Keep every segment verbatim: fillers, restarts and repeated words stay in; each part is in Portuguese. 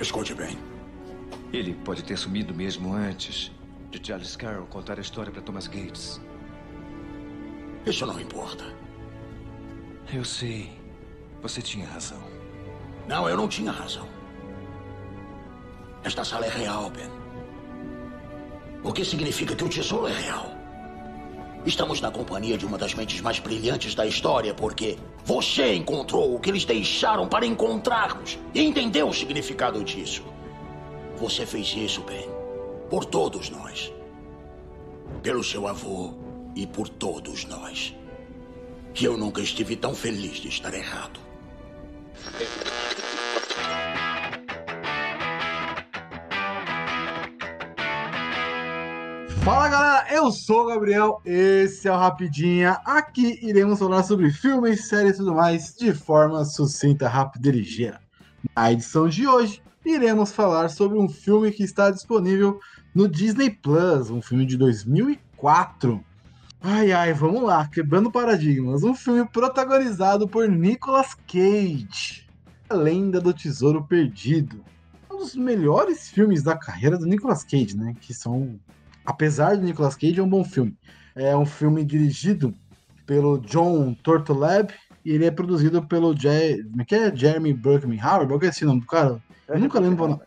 Escute bem. Ele pode ter sumido mesmo antes de Charles Carroll contar a história para Thomas Gates. Isso não importa. Eu sei. Você tinha razão. Não, eu não tinha razão. Esta sala é real, Ben. O que significa que o tesouro é real. Estamos na companhia de uma das mentes mais brilhantes da história, porque você encontrou o que eles deixaram para encontrarmos e entendeu o significado disso. Você fez isso, Ben, por todos nós. Pelo seu avô e por todos nós. Que eu nunca estive tão feliz de estar errado. Fala galera, eu sou o Gabriel, esse é o Rapidinha. Aqui iremos falar sobre filmes, séries e tudo mais de forma sucinta, rápida e ligeira. Na edição de hoje, iremos falar sobre um filme que está disponível no Disney Plus, um filme de dois mil e quatro. Ai ai, vamos lá, quebrando paradigmas, um filme protagonizado por Nicolas Cage, A Lenda do Tesouro Perdido. Um dos melhores filmes da carreira do Nicolas Cage, né, que são... Apesar do Nicolas Cage, é um bom filme. É um filme dirigido pelo John Turtelab e ele é produzido pelo Je... que é? Jeremy Bruckheimer Howard, qual que é esse nome do cara? Eu, eu nunca lembro o nome.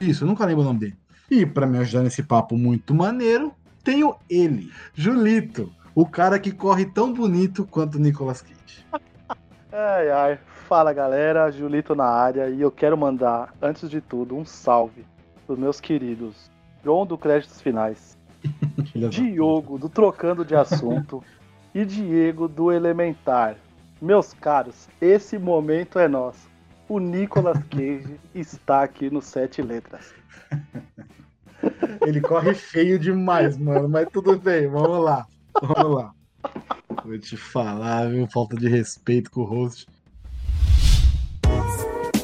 Isso, eu nunca lembro o nome dele. E para me ajudar nesse papo muito maneiro, tenho ele, Julito, o cara que corre tão bonito quanto o Nicolas Cage. Ai, ai. Fala, galera. Julito na área e eu quero mandar, antes de tudo, um salve pros meus queridos John do Créditos Finais, Diogo do Trocando de Assunto e Diego do Elementar. Meus caros, esse momento é nosso. O Nicolas Cage está aqui no Sete Letras. Ele corre feio demais, mano, mas tudo bem, vamos lá, vamos lá. Vou te falar, viu? Falta de respeito com o host.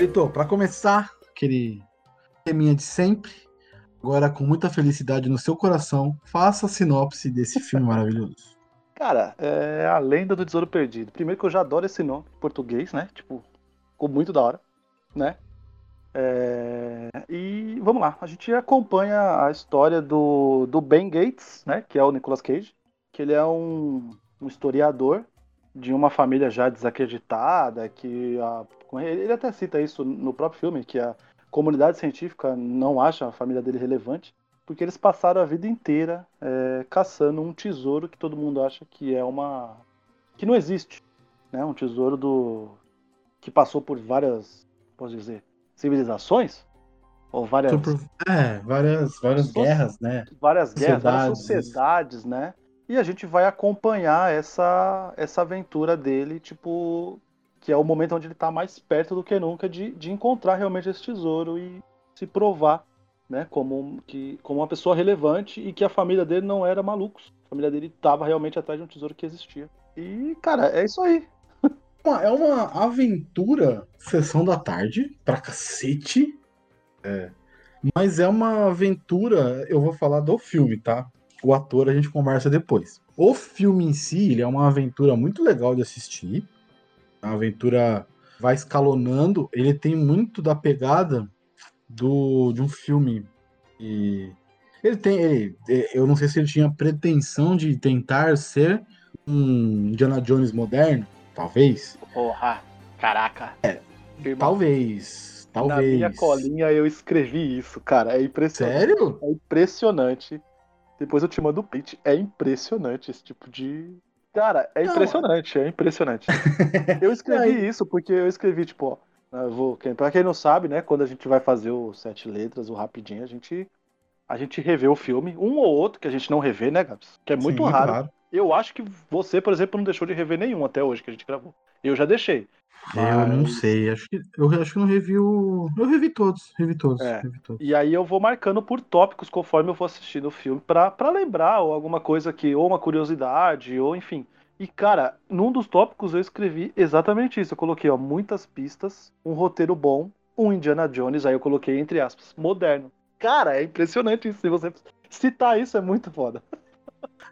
Então, para começar, aquele teminha de sempre, agora com muita felicidade no seu coração, faça a sinopse desse filme maravilhoso. Cara, é A Lenda do Tesouro Perdido. Primeiro que eu já adoro esse nome em português, né? Tipo, ficou muito da hora, né? É... E vamos lá, a gente acompanha a história do, do Ben Gates, né? Que é o Nicolas Cage, que ele é um, um historiador de uma família já desacreditada, que a, ele até cita isso no próprio filme, que a comunidade científica não acha a família dele relevante, porque eles passaram a vida inteira é, caçando um tesouro que todo mundo acha que é uma... que não existe, né? Um tesouro do... que passou por várias, posso dizer, civilizações? Ou várias... É, várias, várias guerras, né? Várias guerras, várias sociedades, né? E a gente vai acompanhar essa, essa aventura dele, tipo, que é o momento onde ele está mais perto do que nunca de, de encontrar realmente esse tesouro e se provar, né, como, que, como uma pessoa relevante e que a família dele não era malucos. A família dele estava realmente atrás de um tesouro que existia. E, cara, é isso aí. É uma aventura, sessão da tarde, pra cacete. É. Mas é uma aventura, eu vou falar do filme, tá? O ator a gente conversa depois. O filme em si, ele é uma aventura muito legal de assistir. A aventura vai escalonando. Ele tem muito da pegada do, de um filme. E ele tem... Ele, eu não sei se ele tinha pretensão de tentar ser um Indiana Jones moderno. Talvez. Porra, caraca. É, talvez, talvez. Na minha colinha eu escrevi isso, cara. É impressionante. Sério? É impressionante. Depois eu te mando o pitch. É impressionante esse tipo de... Cara, é não, impressionante, mano. É impressionante. Eu escrevi isso porque eu escrevi, tipo, ó... Eu vou... Pra quem não sabe, né? Quando a gente vai fazer o Sete Letras, o Rapidinho, a gente, a gente revê o filme. Um ou outro que a gente não revê, né, Gabs? Que é muito... Sim, raro. Claro. Eu acho que você, por exemplo, não deixou de rever nenhum até hoje que a gente gravou. Eu já deixei. É, eu não sei, acho que eu acho que não revi o... Eu revi todos, revi todos, é. revi todos. E aí eu vou marcando por tópicos conforme eu vou assistindo o filme pra, pra lembrar ou alguma coisa que, ou uma curiosidade, ou enfim. E cara, num dos tópicos eu escrevi exatamente isso, eu coloquei ó, muitas pistas, um roteiro bom, um Indiana Jones, aí eu coloquei entre aspas, moderno. Cara, é impressionante isso, se você citar isso é muito foda.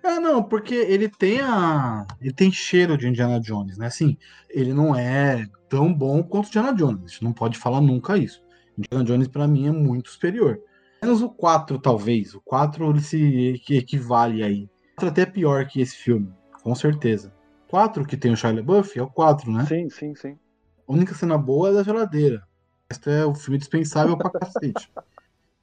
É, não, porque ele tem a... ele tem cheiro de Indiana Jones, né? Assim, ele não é tão bom quanto Indiana Jones, a gente não pode falar nunca isso. Indiana Jones, pra mim, é muito superior. Menos o quatro, talvez. O quatro, ele se equivale aí. O quatro até é pior que esse filme, com certeza. O quatro, que tem o Shia LaBeouf, é o quatro, né? Sim, sim, sim. A única cena boa é da geladeira. Este é o filme dispensável pra cacete.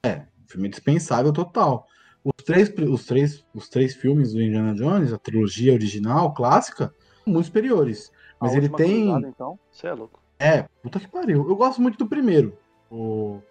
É, filme dispensável total. Os três, os, três, os três filmes do Indiana Jones, a trilogia original, clássica, muito superiores. Mas a ele tem... Cruzada, então, você é louco. É, puta que pariu. Eu gosto muito do primeiro. O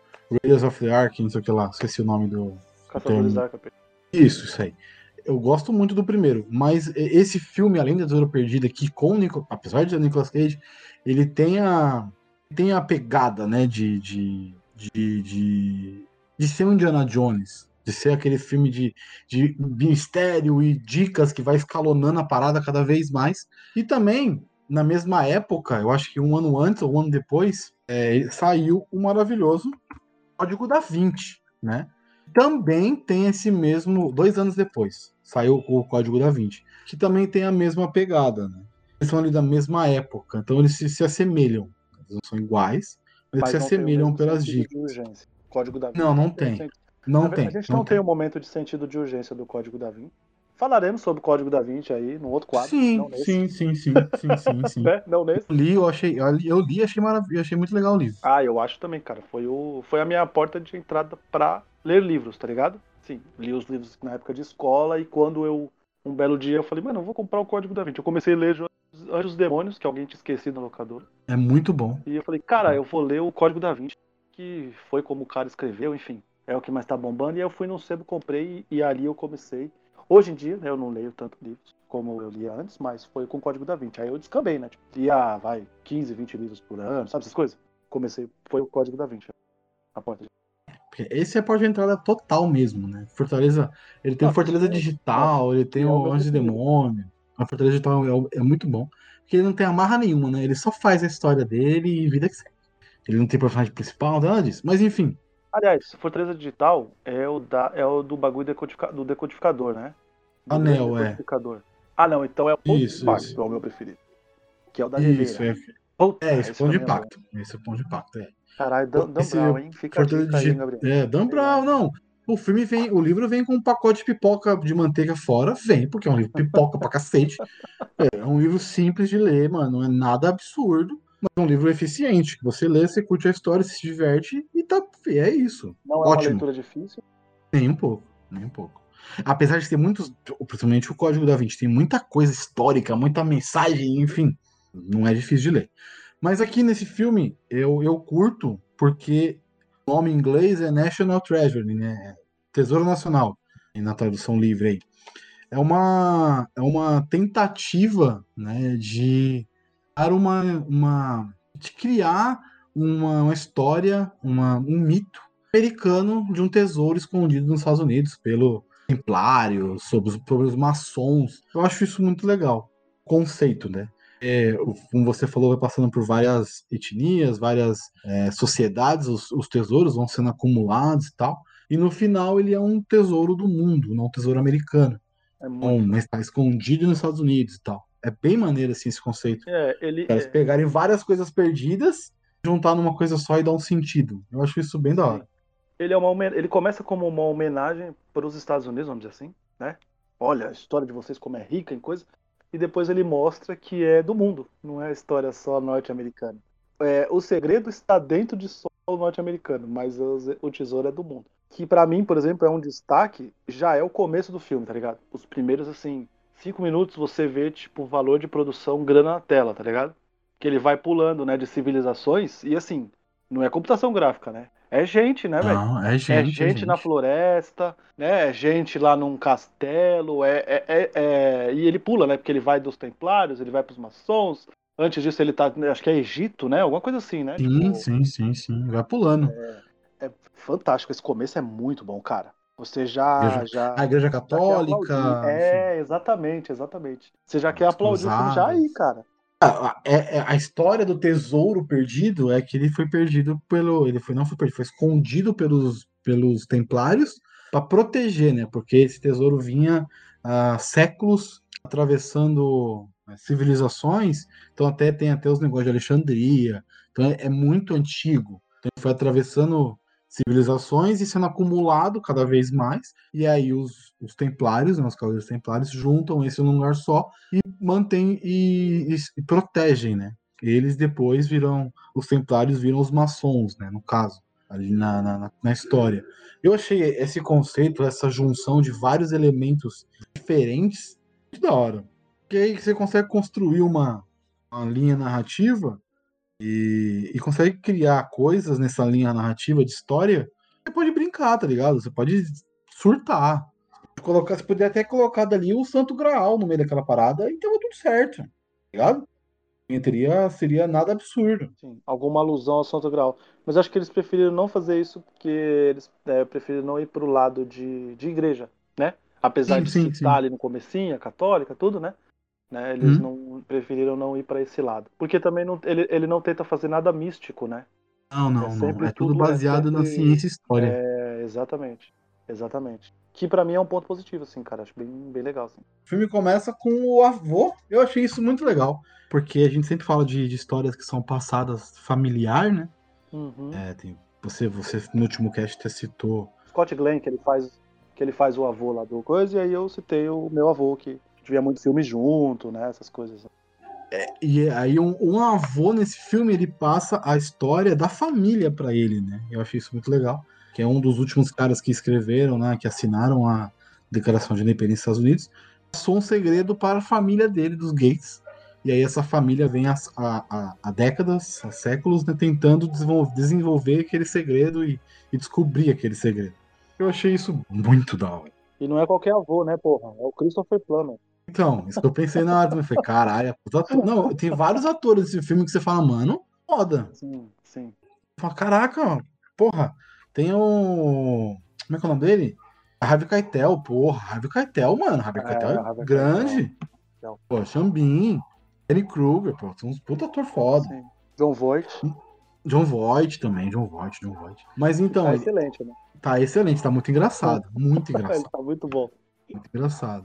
Raiders of the Ark, não sei o que lá, esqueci o nome do... Caçadores da Arca Perdida. Isso, isso aí. Eu gosto muito do primeiro, mas esse filme, além da Tesoura Perdida, que com o Nicolas... apesar de o Nicolas Cage, ele tem a, tem a pegada, né, de, de, de, de, de ser um Indiana Jones. De ser aquele filme de, de mistério e dicas que vai escalonando a parada cada vez mais. E também, na mesma época, eu acho que um ano antes ou um ano depois, é, saiu o maravilhoso Código da Vinci, né? Também tem esse mesmo... Dois anos depois, saiu o Código da Vinci, que também tem a mesma pegada, né? Eles são ali da mesma época, então eles se, se assemelham. Eles não são iguais, mas, mas eles se assemelham pelas dicas. Código da Vinci. Não, não tem. tem. Não tem, a gente não, não tem o um momento de sentido de urgência do Código da Vinci. Falaremos sobre o Código da Vinci aí no outro quadro. Sim, não nesse. sim, sim, sim, sim, sim, sim. É, não nesse. Eu li, eu achei, eu li, achei maravilhoso, achei muito legal o livro. Ah, eu acho também, cara. Foi, o, foi a minha porta de entrada pra ler livros, tá ligado? Sim, li os livros na época de escola e quando eu, um belo dia, eu falei, mano, eu vou comprar o Código da Vinci. Eu comecei a ler Anjos e Demônios, que alguém tinha esquecido na locadora. É muito bom. E eu falei, cara, eu vou ler o Código da Vinci, que foi como o cara escreveu, enfim. É o que mais tá bombando, e eu fui num sebo, comprei, e, e ali eu comecei. Hoje em dia, né, eu não leio tanto livros como eu lia antes, mas foi com o Código da Vinci. Aí eu descambei, né? Tipo, lia, vai, quinze, vinte livros por ano, sabe essas coisas? Comecei, foi o Código da Vinci. A porta de... Esse é a porta de entrada total mesmo, né? Fortaleza, ele tem ah, Fortaleza é, Digital, é, ele tem é o Anjo e Demônio. A Fortaleza Digital é, é muito bom, porque ele não tem amarra nenhuma, né? Ele só faz a história dele e vida que segue. Ele não tem personagem principal, nada disso, mas enfim... Aliás, Fortaleza Digital é o, da, é o do bagulho decodifica, do decodificador, né? Do Anel, é. Ah, não, então é o Ponto de Impacto, é o meu preferido. Que é o da Ribeira. Isso, é. Puta, é, esse é o Ponto de Impacto. Esse é o Ponto de Impacto, é. Caralho, Dan, Dan Brown, hein? Fica Fortaleza aqui, Gabriel. É, Dan Brown, não. O filme vem, o livro vem com um pacote de pipoca de manteiga fora, vem, porque é um livro pipoca pra cacete. É um livro simples de ler, mano, não é nada absurdo. Mas é um livro eficiente, que você lê, você curte a história, se diverte e tá, é isso. Não Ótimo. É uma leitura difícil? Nem um pouco, nem um pouco. Apesar de ter muitos, principalmente o Código da Vinci, tem muita coisa histórica, muita mensagem, enfim, não é difícil de ler. Mas aqui nesse filme, eu, eu curto, porque o nome em inglês é National Treasury, né? Tesouro Nacional, na tradução livre aí. É uma, é uma tentativa, né, de... Uma, uma, de criar uma, uma história, uma, um mito americano de um tesouro escondido nos Estados Unidos pelo Templário, sobre os, sobre os Maçons. Eu acho isso muito legal. Conceito, né? É, como você falou, vai passando por várias etnias, várias é, sociedades, os, os tesouros vão sendo acumulados e tal. E no final ele é um tesouro do mundo, não um tesouro americano. É muito... Bom, mas está escondido nos Estados Unidos e tal. É bem maneiro, assim, esse conceito. É, ele, Eles é... pegarem várias coisas perdidas, juntar numa coisa só e dar um sentido. Eu acho isso bem da hora. Ele, é uma, ele começa como uma homenagem para os Estados Unidos, vamos dizer assim, né? Olha, a história de vocês como é rica em coisa. E depois ele mostra que é do mundo. Não é história só norte-americana. É, o segredo está dentro de só o norte-americano, mas o tesouro é do mundo. Que pra mim, por exemplo, é um destaque, já é o começo do filme, tá ligado? Os primeiros, assim... Cinco minutos você vê, tipo, o valor de produção grana na tela, tá ligado? Que ele vai pulando, né, de civilizações e, assim, não é computação gráfica, né? É gente, né, velho? Não, é gente. É gente, é gente na floresta, né? É gente lá num castelo, é, é, é, é... E ele pula, né? Porque ele vai dos Templários, ele vai pros Maçons, Antes disso, ele tá, acho que é Egito, né? Alguma coisa assim, né? Sim, tipo, sim, sim, sim. Vai pulando. É, é fantástico. Esse começo é muito bom, cara. Você já... Igreja, já a Igreja Católica... Já é, exatamente, exatamente. Você já quer aplaudir o já aí, cara. A, a, a história do tesouro perdido é que ele foi perdido pelo... Ele foi, não foi perdido, foi escondido pelos, pelos templários para proteger, né? Porque esse tesouro vinha há séculos atravessando civilizações. Então até tem até os negócios de Alexandria. Então é, é muito antigo. Então ele foi atravessando... civilizações e sendo acumulado cada vez mais, e aí os, os templários, né, os cavaleiros templários, juntam esse num lugar só e mantêm e, e, e protegem, né? Eles depois viram, os templários viram os maçons, né, no caso, ali na, na, na história. Eu achei esse conceito, essa junção de vários elementos diferentes, muito da hora. Porque aí você consegue construir uma, uma linha narrativa E, e consegue criar coisas nessa linha narrativa de história. Você pode brincar, tá ligado? Você pode surtar. Colocar, você poderia até colocar dali o Santo Graal no meio daquela parada e tava tudo certo, tá ligado? E teria, seria nada absurdo. Sim, alguma alusão ao Santo Graal. Mas acho que eles preferiram não fazer isso porque eles é, preferiram não ir pro lado de, de igreja, né? Apesar sim, de sim, citar sim. ali no comecinho, a católica, tudo, né? Né, eles hum. não preferiram não ir para esse lado. Porque também não, ele, ele não tenta fazer nada místico, né? Não, não, é sempre não. É tudo, tudo baseado é sempre... na ciência e história. É, exatamente. Exatamente. Que pra mim é um ponto positivo, assim, cara. Acho bem, bem legal, assim. O filme começa com o avô. Eu achei isso muito legal. Porque a gente sempre fala de, de histórias que são passadas familiar, né? Uhum. É, tem, você, você no último cast até citou... Scott Glenn, que ele faz, que ele faz o avô lá do coisa. E aí eu citei o meu avô, que... A gente via muito filme junto, né? Essas coisas. É, e aí um, um avô nesse filme, ele passa a história da família pra ele, né? Eu achei isso muito legal. Que é um dos últimos caras que escreveram, né? Que assinaram a Declaração de Independência dos Estados Unidos. Passou um segredo para a família dele, dos Gates. E aí essa família vem há, há, há décadas, há séculos, né? Tentando desenvolver aquele segredo e, e descobrir aquele segredo. Eu achei isso muito da hora. E não é qualquer avô, né, porra? É o Christopher Plummer. Então, isso que eu pensei na hora, eu falei, caralho, não, tem vários atores desse filme que você fala, mano, foda. Sim, sim. Fala, caraca, porra, tem o... Como é que é o nome dele? Harvey Keitel, porra, Harvey Keitel, mano, Harvey Keitel é, é Harvey grande. Keitel. Pô, Xambin, Diane Kruger, pô, são uns puta ator foda. Sim. John Voight. John Voight também, John Voight, John Voight. Mas então... Tá excelente, né? Tá excelente, tá muito engraçado, muito engraçado. Tá muito bom. Muito engraçado.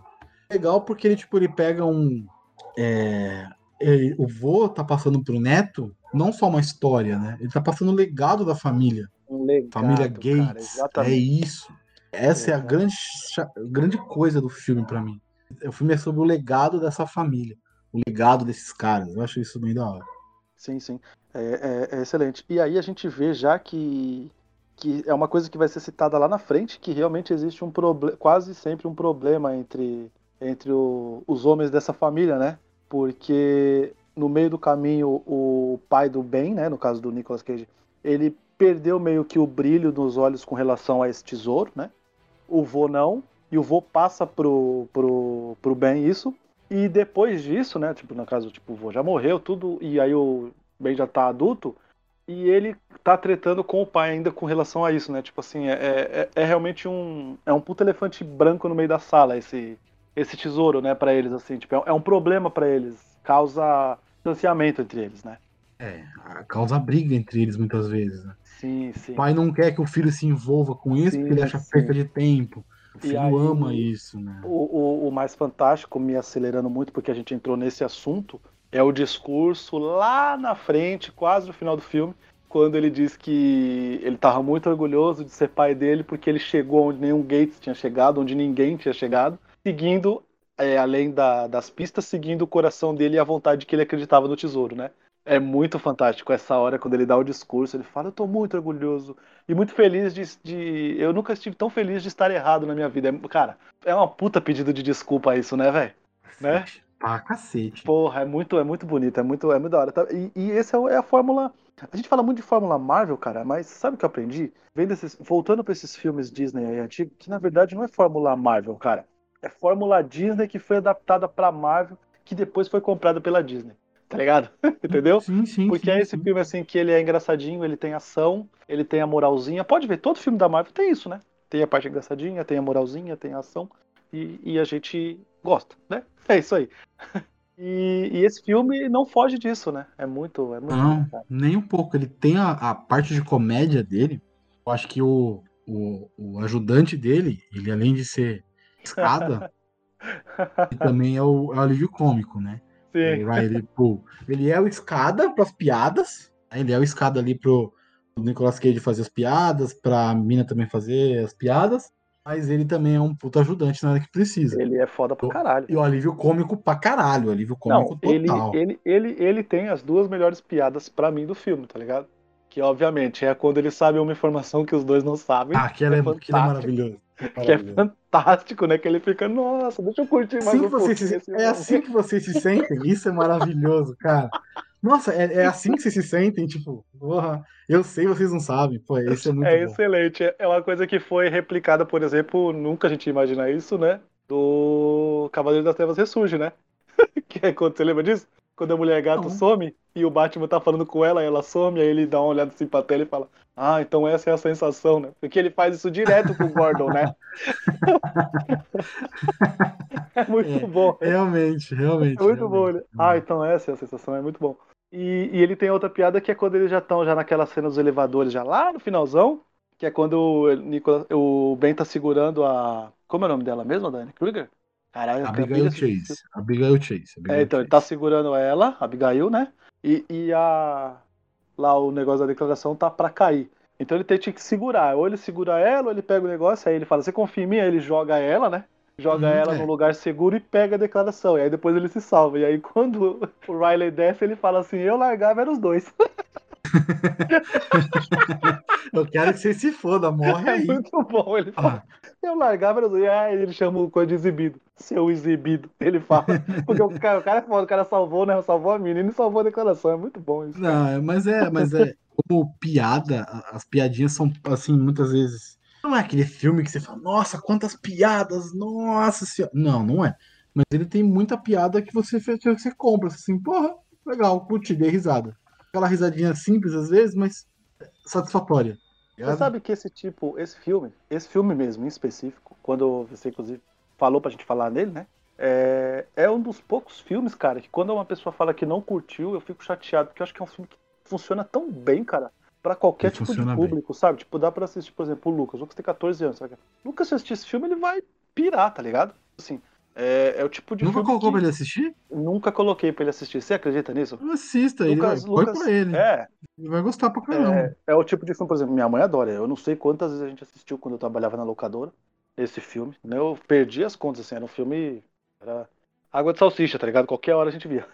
Legal porque ele, tipo, ele pega um... É, ele, o vô tá passando pro neto, não só uma história, né? Ele tá passando o legado da família. Um legado, família Gates, cara, é isso. Essa é, é a grande, grande coisa do filme pra mim. O filme é sobre o legado dessa família. O legado desses caras. Eu acho isso bem da hora. Sim, sim. É, é, é excelente. E aí a gente vê já que... que é uma coisa que vai ser citada lá na frente, que realmente existe um problema, quase sempre um problema entre... entre o, os homens dessa família, né? Porque no meio do caminho o pai do Ben, né? No caso do Nicolas Cage, ele perdeu meio que o brilho nos olhos com relação a esse tesouro, né? O vô não, e o vô passa pro, pro, pro Ben isso, e depois disso, né? Tipo, no caso, tipo, o vô já morreu, tudo, e aí o Ben já tá adulto, e ele tá tretando com o pai ainda com relação a isso, né? Tipo assim, é, é, é realmente um... é um puto elefante branco no meio da sala, esse... esse tesouro, né, pra eles, assim, tipo, é um problema pra eles, causa distanciamento entre eles, né? É, causa briga entre eles muitas vezes, né? Sim, sim. O pai não quer que o filho se envolva com isso, sim, porque ele acha sim. perda de tempo, o filho aí, ama isso, né? O, o, o mais fantástico, me acelerando muito, porque a gente entrou nesse assunto, é o discurso lá na frente, quase no final do filme, quando ele diz que ele tava muito orgulhoso de ser pai dele, porque ele chegou onde nenhum Gates tinha chegado, onde ninguém tinha chegado, seguindo, é, além da, das pistas, seguindo o coração dele e a vontade que ele acreditava no tesouro, né? É muito fantástico essa hora, quando ele dá o discurso, ele fala, eu tô muito orgulhoso e muito feliz de... de... eu nunca estive tão feliz de estar errado na minha vida. É, cara, é uma puta pedido de desculpa isso, né, velho? Né? Ah, cacete. Porra, é muito, é muito bonito, é muito, é muito da hora. Tá? E, e essa é a fórmula... A gente fala muito de fórmula Marvel, cara, mas sabe o que eu aprendi? Vendo esses... Voltando pra esses filmes Disney aí antigos, que na verdade não é fórmula Marvel, cara. É Fórmula Disney que foi adaptada pra Marvel, que depois foi comprada pela Disney. tá ligado? Entendeu? Sim, sim. Porque sim, é esse sim. filme, assim, que ele é engraçadinho, ele tem ação, ele tem a moralzinha. Pode ver, todo filme da Marvel tem isso, né? Tem a parte engraçadinha, tem a moralzinha, tem a ação. E, e a gente gosta, né? É isso aí. E, e esse filme não foge disso, né? É muito... É muito não, legal, nem um pouco. Ele tem a, a parte de comédia dele. Eu acho que o, o, o ajudante dele, ele além de ser escada, ele também é o, é o alívio cômico, né? Sim. Ele, vai, ele, pô, ele é o escada pras piadas. Ele é o escada ali pro Nicolas Cage fazer as piadas, pra mina também fazer as piadas. Mas ele também é um puta ajudante na hora que precisa. Ele é foda pra caralho. E o alívio cômico pra caralho. O alívio cômico não, total. Ele, ele, ele, ele tem as duas melhores piadas pra mim do filme, tá ligado? Que, obviamente, é quando ele sabe uma informação que os dois não sabem. Ah, que, é, é, que é maravilhoso. É que é fantástico, né? Que ele fica, nossa, deixa eu curtir mais um pouco. É assim que vocês se sentem? Isso é maravilhoso, cara. Nossa, é, é assim que vocês se sentem, tipo, porra, eu sei, vocês não sabem. Pô, esse é muito é bom. Excelente, é uma coisa que foi replicada, por exemplo, nunca a gente imagina isso, né? Do Cavaleiro das Trevas Ressurge, né? Que é quando, você lembra disso? Quando a mulher gata não. some e o Batman tá falando com ela, ela some, aí ele dá uma olhada assim pra tela e fala, ah, então essa é a sensação, né? Porque ele faz isso direto com o Gordon, né? É muito é, bom. Realmente, realmente. É muito realmente. bom. Ele... Ah, então essa é a sensação, é muito bom. E, e ele tem outra piada que é quando eles já estão já naquela cena dos elevadores, já lá no finalzão, que é quando o, Nicolas, o Ben tá segurando a... Como é o nome dela mesmo, a Diane Kruger? Caralho, Abigail Chase. Abigail Chase. Abigail é, então, Chase. Ele tá segurando ela, Abigail, né? E, e a... lá o negócio da declaração tá pra cair. Então ele tem que segurar. Ou ele segura ela, ou ele pega o negócio, aí ele fala, você confia em mim? Aí ele joga ela, né? Joga hum, ela é. num lugar seguro e pega a declaração. E aí depois ele se salva. E aí quando o Riley desce, ele fala assim, eu largava, era os dois. Eu quero que você se foda, morre aí. É muito bom, ele fala. Ah. Eu largava, era os dois. Aí ele chama o coisa de exibido. Seu exibido, ele fala. Porque o cara, o cara, o cara salvou, né? Salvou a menina e salvou a declaração. É muito bom isso. Não, mas é, mas é, como piada, as piadinhas são, assim, muitas vezes... Não é aquele filme que você fala, nossa, quantas piadas, nossa senhora. Não, não é. Mas ele tem muita piada que você, que você compra, assim, porra, legal, curti, dei risada. Aquela risadinha simples às vezes, mas satisfatória. Você sabe que esse tipo, esse filme, esse filme mesmo, em específico, quando você, inclusive, falou pra gente falar nele, né? É, é um dos poucos filmes, cara, que quando uma pessoa fala que não curtiu, eu fico chateado, porque eu acho que é um filme que funciona tão bem, cara. Pra qualquer ele tipo de público, bem. Sabe? Tipo, dá pra assistir, por exemplo, o Lucas. O Lucas tem catorze anos, sabe? O Lucas, se assistir esse filme, ele vai pirar, tá ligado? Assim, é, é o tipo de nunca filme colocou que... pra ele assistir? Nunca coloquei pra ele assistir. Você acredita nisso? Não assista, Lucas, ele vai Lucas... pra ele. É. Ele vai gostar pra caramba. É, é o tipo de filme, por exemplo, minha mãe adora. Eu não sei quantas vezes a gente assistiu quando eu trabalhava na locadora, esse filme. Eu perdi as contas, assim. Era um filme... Era água de salsicha, tá ligado? Qualquer hora a gente via.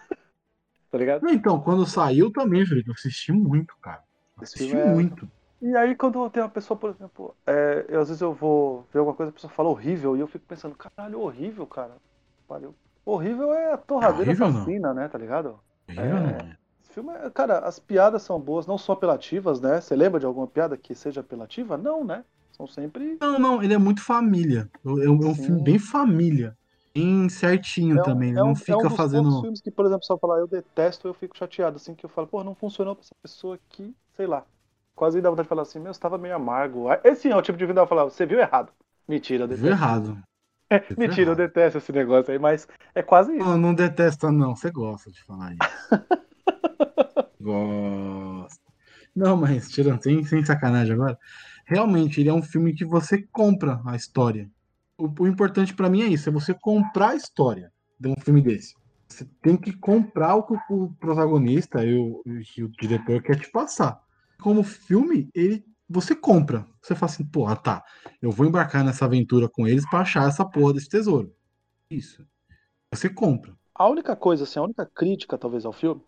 Tá ligado? Então, quando saiu também, Felipe, eu assisti muito, cara. Esse filme é... muito. E aí quando tem uma pessoa, por exemplo, é, eu, às vezes eu vou ver alguma coisa, a pessoa fala horrível, e eu fico pensando, caralho, horrível, cara. Valeu. Horrível é a torradeira é assassina, não. né, tá ligado? É, é. Esse filme é, cara, as piadas são boas, não são apelativas, né? Você lembra de alguma piada que seja apelativa? Não, né? São sempre... Não, não, ele é muito família. É um Sim. filme bem família. Bem certinho é um, também, é um, não fica fazendo... É um dos fazendo... poucos filmes que, por exemplo, só falar eu detesto, eu fico chateado, assim, que eu falo, pô, não funcionou pra essa pessoa aqui, sei lá. Quase dá vontade de falar assim, meu, você tava meio amargo. Esse é o tipo de vida que eu falava, você viu errado. Mentira, eu detesto. Viu errado. É, mentira, errado. Eu detesto esse negócio aí, mas é quase isso. Não, não detesta não, você gosta de falar isso. Gosta. Não, mas tirando, sem, sem sacanagem agora, realmente, ele é um filme que você compra a história. O, o importante pra mim é isso, é você comprar a história de um filme desse. Você tem que comprar o que o protagonista e o, e o diretor quer te passar. Como filme, ele, você compra. Você fala assim, pô, tá, eu vou embarcar nessa aventura com eles pra achar essa porra desse tesouro. Isso. Você compra. A única coisa, assim, a única crítica, talvez, ao filme,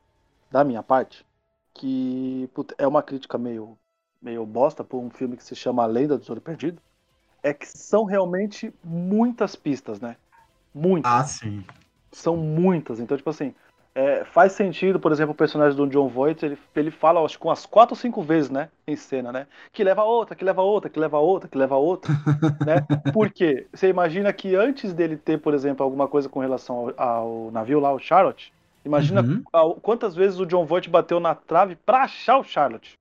da minha parte, que puta, é uma crítica meio, meio bosta por um filme que se chama A Lenda do Tesouro Perdido, é que são realmente muitas pistas, né? Muitas. Ah, sim. São muitas. Então, tipo assim, é, faz sentido, por exemplo, o personagem do John Voight, ele, ele fala, acho que umas quatro ou cinco vezes, né? Em cena, né? Que leva outra, que leva outra, que leva outra, que leva outra, né? Por quê? Você imagina que antes dele ter, por exemplo, alguma coisa com relação ao, ao navio lá, o Charlotte, Imagina uhum. a, quantas vezes o John Voight bateu na trave pra achar o Charlotte.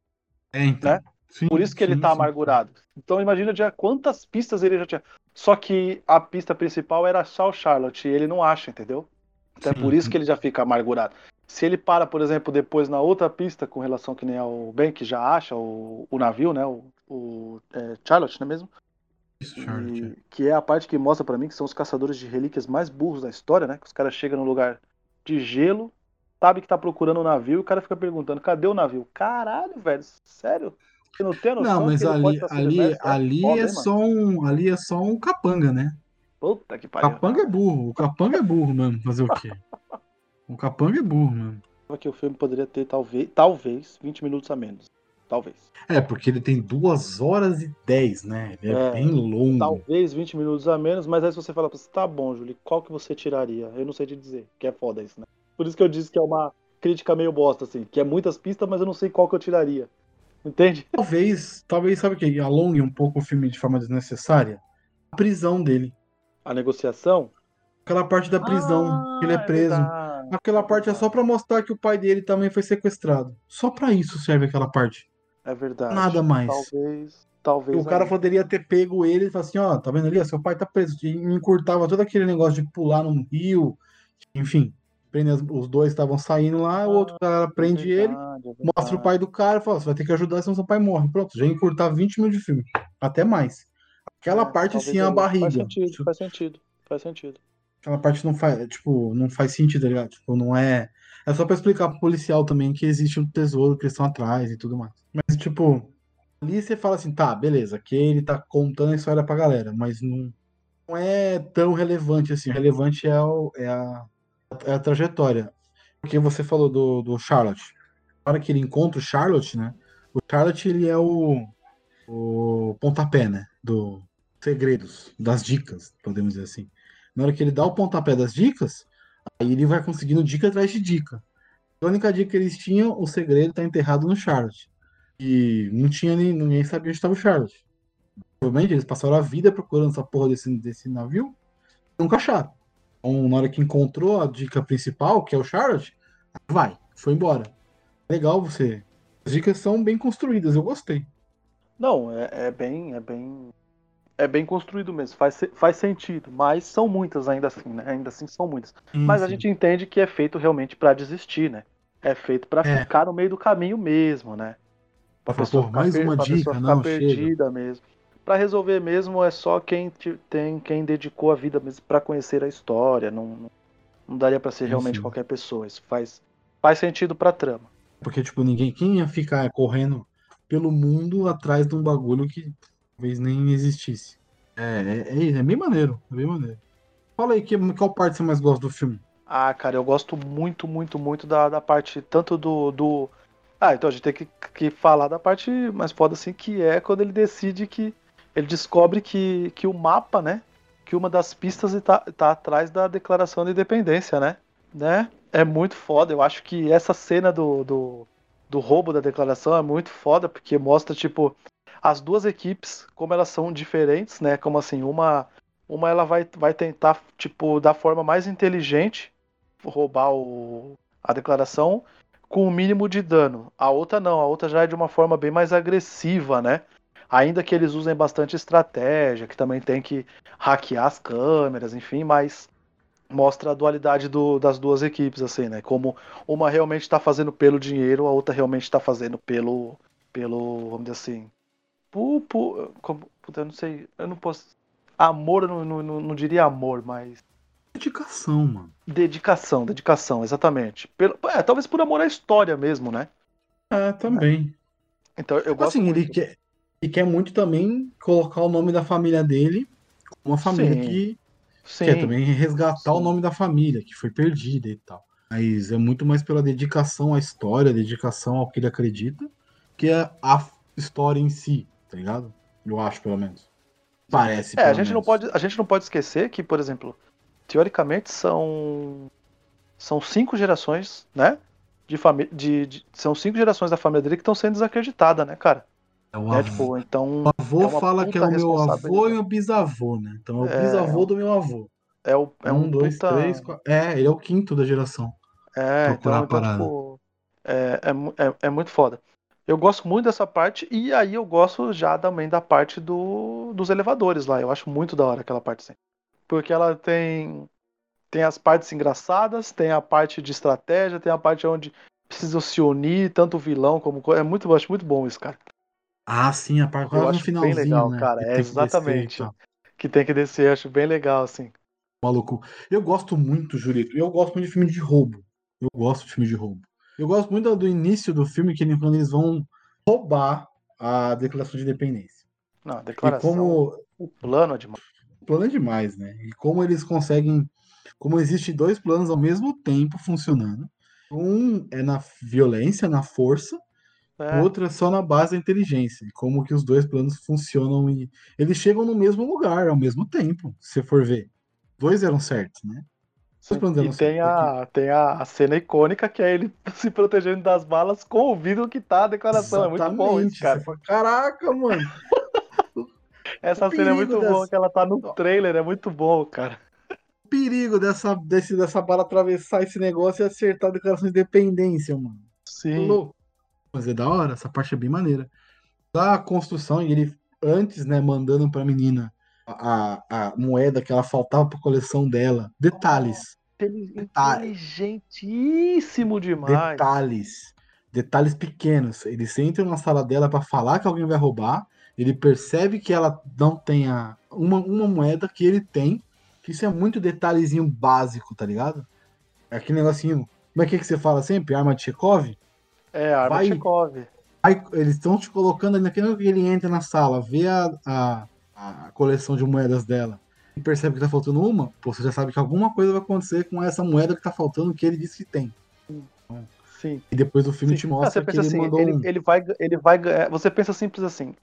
É, então. Né? Sim, Por isso que sim, ele tá sim. amargurado. Então imagina já quantas pistas ele já tinha. Só que a pista principal era achar o Charlotte e ele não acha, entendeu? Então sim, é por isso sim. que ele já fica amargurado. Se ele para, por exemplo, depois na outra pista com relação que nem ao Ben, que já acha o, o navio, né? O, o é, Charlotte, não é mesmo? Isso, Charlotte. E, que é a parte que mostra pra mim que são os caçadores de relíquias mais burros da história, né? Que os caras chegam num lugar de gelo, sabe que tá procurando o navio e o cara fica perguntando, cadê o navio? Caralho, velho, sério? Você não tem noção? Não, mas que ali, ali, ali, ali, é, é só um, ali é só um capanga, né? Puta que pariu. Capanga é burro, o capanga é burro, mano. Fazer o quê? O capanga é burro, mano. Que o filme poderia ter talvez, talvez vinte minutos a menos. Talvez. É, porque ele tem duas horas e dez, né? Ele é, é bem longo. Talvez vinte minutos a menos, mas aí se você fala pra você, tá bom, Júlio, qual que você tiraria? Eu não sei te dizer, que é foda isso, né? Por isso que eu disse que é uma crítica meio bosta, assim, que é muitas pistas, mas eu não sei qual que eu tiraria. Entende? Talvez, talvez, sabe o que? Alongue um pouco o filme de forma desnecessária. A prisão dele. A negociação? Aquela parte da prisão, ah, que ele é preso. É Aquela parte é só pra mostrar que o pai dele também foi sequestrado. Só pra isso serve aquela parte. É verdade. Nada mais. Talvez, talvez. O cara é. poderia ter pego ele e falar assim, ó, tá vendo ali? Seu pai tá preso. E encurtava todo aquele negócio de pular num rio. Enfim, os dois estavam saindo lá, o outro cara prende é verdade, ele, é mostra o pai do cara e fala, você vai ter que ajudar, senão seu pai morre. Pronto, já encurtar vinte minutos de filme. Até mais. Aquela é, parte sim é a barriga. Faz sentido, faz sentido, faz sentido. Aquela parte não faz, tipo, não faz sentido, tá ligado? Tipo, não é... É só pra explicar pro policial também que existe um tesouro que eles estão atrás e tudo mais. Mas, tipo, ali você fala assim, tá, beleza, que ele tá contando a história pra galera, mas não, não é tão relevante assim. O relevante é, o, é, a, é a trajetória. Porque você falou do, do Charlotte. Na hora que ele encontra o Charlotte, né? O Charlotte, ele é o, o pontapé, né? Dos segredos, das dicas, podemos dizer assim. Na hora que ele dá o pontapé das dicas, aí ele vai conseguindo dica atrás de dica. A única dica que eles tinham, o segredo está enterrado no Charlotte. E não tinha nem, ninguém sabia onde estava o Charlotte. Provavelmente eles passaram a vida procurando essa porra desse, desse navio e nunca acharam. Então, na hora que encontrou a dica principal, que é o Charlotte, vai, foi embora. Legal você. As dicas são bem construídas, eu gostei. Não, é, é bem... É bem... É bem construído mesmo, faz, faz sentido, mas são muitas ainda assim, né? Ainda assim são muitas. Sim, mas a sim. gente entende que é feito realmente pra desistir, né? É feito pra é. ficar no meio do caminho mesmo, né? Pra pessoa ficar, mais per- uma pra dica, pessoa ficar não, perdida chega. mesmo. Pra resolver mesmo é só quem te, tem, quem dedicou a vida mesmo pra conhecer a história. Não, não, não daria pra ser realmente sim, sim. qualquer pessoa. Isso faz, faz sentido pra trama. Porque, tipo, ninguém... Quem ia ficar correndo pelo mundo atrás de um bagulho que... Talvez nem existisse. É, é, é bem maneiro, é bem maneiro. Fala aí, que, qual parte você mais gosta do filme? Ah, cara, eu gosto muito, muito, muito da, da parte, tanto do, do... Ah, então a gente tem que, que falar da parte mais foda, assim, que é quando ele decide que... Ele descobre que, que o mapa, né? Que uma das pistas tá, tá atrás da Declaração de Independência, né? né? É muito foda, eu acho que essa cena do, do, do roubo da Declaração é muito foda, porque mostra, tipo... As duas equipes, como elas são diferentes, né? Como assim, uma, uma ela vai, vai tentar, tipo, da forma mais inteligente, roubar o, a declaração com o mínimo de dano. A outra não, a outra já é de uma forma bem mais agressiva, né? Ainda que eles usem bastante estratégia, que também tem que hackear as câmeras, enfim, mas mostra a dualidade do, das duas equipes, assim, né? Como uma realmente tá fazendo pelo dinheiro, a outra realmente tá fazendo pelo, pelo, vamos dizer assim... Puta, eu não sei, eu não posso... Amor, eu não, não, não diria amor, mas... Dedicação, mano. Dedicação, dedicação, exatamente. Pelo, é, talvez por amor à história mesmo, né? Ah, também. É. Então, eu gosto assim, muito. Ele quer, ele quer muito também colocar o nome da família dele, uma família Sim. que Sim. quer também resgatar Sim. o nome da família, que foi perdida e tal. Mas é muito mais pela dedicação à história, dedicação ao que ele acredita, que é a história em si. Tá ligado? Eu acho, pelo menos. Parece, pelo é, a gente menos. Não pode, a gente não pode esquecer que, por exemplo, teoricamente são são cinco gerações, né? De família, de, de são cinco gerações da família dele que estão sendo desacreditadas, né, cara? É o é, avô. Tipo, então, o avô é fala que é o meu avô e o bisavô, né? Então é o bisavô é, do meu avô. É o é um, um dois, puta... três, quatro... É, ele é o quinto da geração. É, procurar então, a parada. Então, tipo, é, é, é, é muito foda. Eu gosto muito dessa parte, e aí eu gosto já também da parte do, dos elevadores lá. Eu acho muito da hora aquela parte, assim. Porque ela tem, tem as partes engraçadas, tem a parte de estratégia, tem a parte onde precisam se unir, tanto o vilão como... É muito, eu acho muito bom isso, cara. Ah, sim, a parte no finalzinho, bem legal, né? Cara, é, exatamente. Que, que tem que descer, eu acho bem legal, assim. Maluco. Eu gosto muito, Julito, eu gosto muito de filme de roubo. Eu gosto de filme de roubo. Eu gosto muito do início do filme, que quando eles vão roubar a Declaração de Independência. Não, a declaração... E como... O plano é demais. O plano é demais, né? E como eles conseguem... Como existem dois planos ao mesmo tempo funcionando. Um é na violência, na força. É. Outro é só na base da inteligência. E como que os dois planos funcionam. E eles chegam no mesmo lugar, ao mesmo tempo, se for ver. Dois eram certos, né? Sim, e tem a, tem a cena icônica que é ele se protegendo das balas com o vidro que tá a declaração. Exatamente. É muito bom isso, cara. Fala, caraca, mano. Essa cena é muito dessa... boa, que ela tá no trailer, é muito bom, cara. O perigo dessa, desse, dessa bala atravessar esse negócio e acertar a declaração de independência, mano. Sim. Louco. Mas é da hora, essa parte é bem maneira. Da construção, e ele antes, né, mandando pra menina A, a moeda que ela faltava pra coleção dela. Detalhes. Oh, inteligentíssimo demais. Detalhes. Detalhes pequenos. Eles entram na sala dela pra falar que alguém vai roubar. Ele percebe que ela não tem a, uma, uma moeda que ele tem. Que isso é muito detalhezinho básico, tá ligado? É aquele negocinho. Como é que, é que você fala sempre? Arma de Chekhov? É, arma vai, de Chekhov. Aí, eles estão te colocando naquele que ele entra na sala, vê a. a a coleção de moedas dela e percebe que tá faltando uma, pô, você já sabe que alguma coisa vai acontecer com essa moeda que tá faltando que ele disse que tem. Sim. E depois o filme Sim. te mostra ah, que ele assim, mandou ele, um... ele vai, ele vai, você pensa simples assim,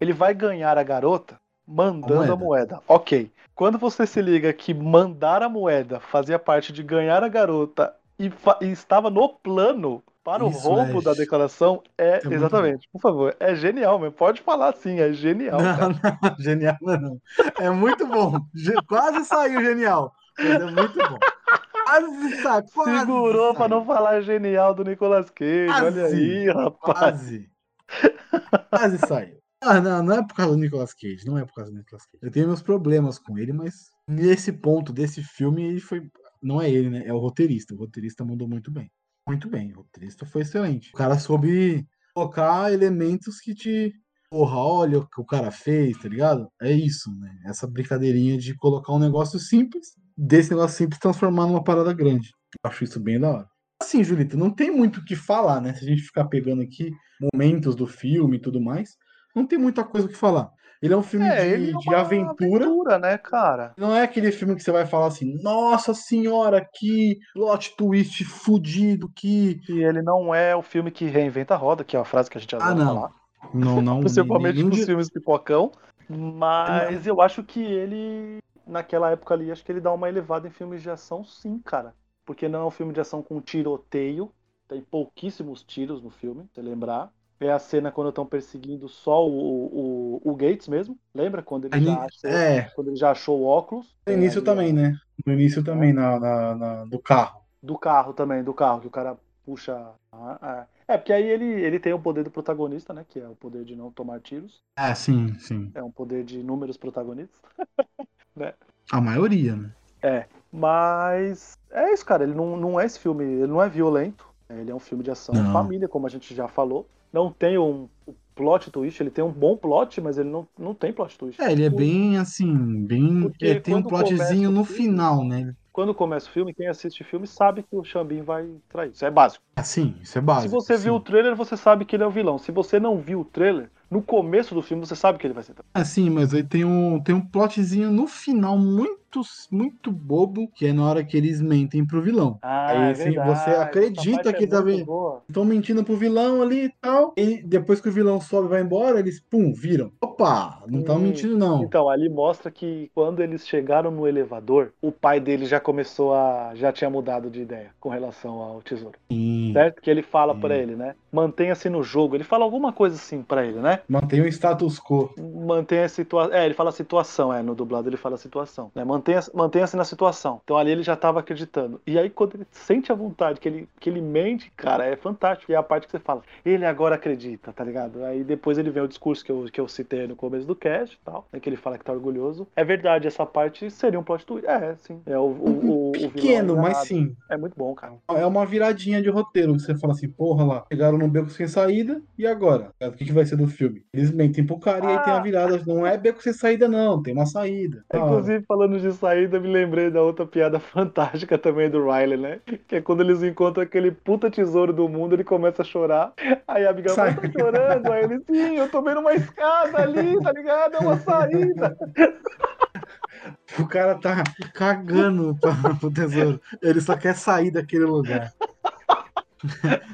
ele vai ganhar a garota mandando a moeda. a moeda. Ok. Quando você se liga que mandar a moeda fazia parte de ganhar a garota e, fa- e estava no plano para o Isso roubo é... da declaração, é, é exatamente, por favor, é genial, meu. Pode falar assim, é genial. Não, não, genial não, é muito bom, quase saiu genial, mas é muito bom, quase saiu, quase segurou para não falar genial do Nicolas Cage, quase, olha aí, rapaz. Quase, quase saiu. Ah, não, não é por causa do Nicolas Cage, não é por causa do Nicolas Cage, eu tenho meus problemas com ele, mas nesse ponto desse filme, ele foi, não é ele, né, é o roteirista, o roteirista mandou muito bem. Muito bem, o roteirista foi excelente. O cara soube colocar elementos que te... Porra, olha o que o cara fez, tá ligado? É isso, né? Essa brincadeirinha de colocar um negócio simples, desse negócio simples transformar numa parada grande. Eu acho isso bem da hora. Assim, Julito, não tem muito o que falar, né? Se a gente ficar pegando aqui momentos do filme e tudo mais, não tem muita coisa o que falar. Ele é um filme é, de, ele é de aventura. aventura, né, cara? Não é aquele filme que você vai falar assim, nossa senhora, que plot twist fudido, que... E ele não é o filme que reinventa a roda, que é uma frase que a gente adora ah, não. falar. Não, não. Principalmente nos filmes pipocão, mas não. eu acho que ele, naquela época ali, acho que ele dá uma elevada em filmes de ação, sim, cara. Porque não é um filme de ação com tiroteio, tem pouquíssimos tiros no filme, pra você lembrar. É a cena quando estão perseguindo só o, o, o Gates mesmo. Lembra? Quando ele, já, achou, é. quando ele já achou o óculos. No início é, também, ele... né? No início também, na, na, na, do carro. Do carro também, do carro, que o cara puxa... Ah, é. é, porque aí ele, ele tem o poder do protagonista, né? Que é o poder de não tomar tiros. Ah, sim, sim. É um poder de inúmeros protagonistas. né? A maioria, né? É, mas... É isso, cara. Ele não, não é esse filme... Ele não é violento. Ele é um filme de ação não. família, como a gente já falou. Não tem um plot twist, ele tem um bom plot, mas ele não, não tem plot twist. É, ele é bem assim, bem... Porque ele tem um plotzinho no filme, final, né? Quando começa o filme, quem assiste o filme sabe que o Xambin vai trair. Isso é básico. Assim, isso é básico. Se você assim. viu o trailer, você sabe que ele é o vilão. Se você não viu o trailer, no começo do filme você sabe que ele vai ser traído. Assim, mas aí tem um, tem um plotzinho no final muito, muito bobo, que é na hora que eles mentem pro vilão. Ah, aí assim, é verdade. Você acredita que é tá estão mentindo pro vilão ali e tal, e depois que o vilão sobe e vai embora, eles, pum, viram. Opa, não estão mentindo não. Então, ali mostra que quando eles chegaram no elevador, o pai dele já começou a... já tinha mudado de ideia com relação ao tesouro. Sim. Certo? Que ele fala Sim. pra ele, né? Mantenha-se no jogo. Ele fala alguma coisa assim pra ele, né? Mantenha o status quo. Mantenha a situação. É, ele fala situação, é, no dublado ele fala situação. Né? Mantenha mantenha-se mantenha-se na situação. Então ali ele já estava acreditando. E aí quando ele sente a vontade, que ele, que ele mente, cara, é fantástico. E é a parte que você fala, ele agora acredita, tá ligado? Aí depois ele vê o discurso que eu, que eu citei no começo do cast, tal, né, que ele fala que tá orgulhoso. É verdade, essa parte seria um plot twist. É, sim. É o, o, o, pequeno, o mas sim. É muito bom, cara. É uma viradinha de roteiro, que você fala assim, porra lá, pegaram no beco sem saída, e agora? O que, que vai ser do filme? Eles mentem pro cara ah. e aí tem a virada. Não é beco sem saída, não. Tem uma saída. Ah. Inclusive, falando de saída, me lembrei da outra piada fantástica também do Riley, né? Que é quando eles encontram aquele puta tesouro do mundo, ele começa a chorar. Aí a Abigail vai tá chorando. Aí ele, sim, eu tomei numa escada ali, tá ligado? É uma saída. O cara tá cagando pro tesouro. Ele só quer sair daquele lugar.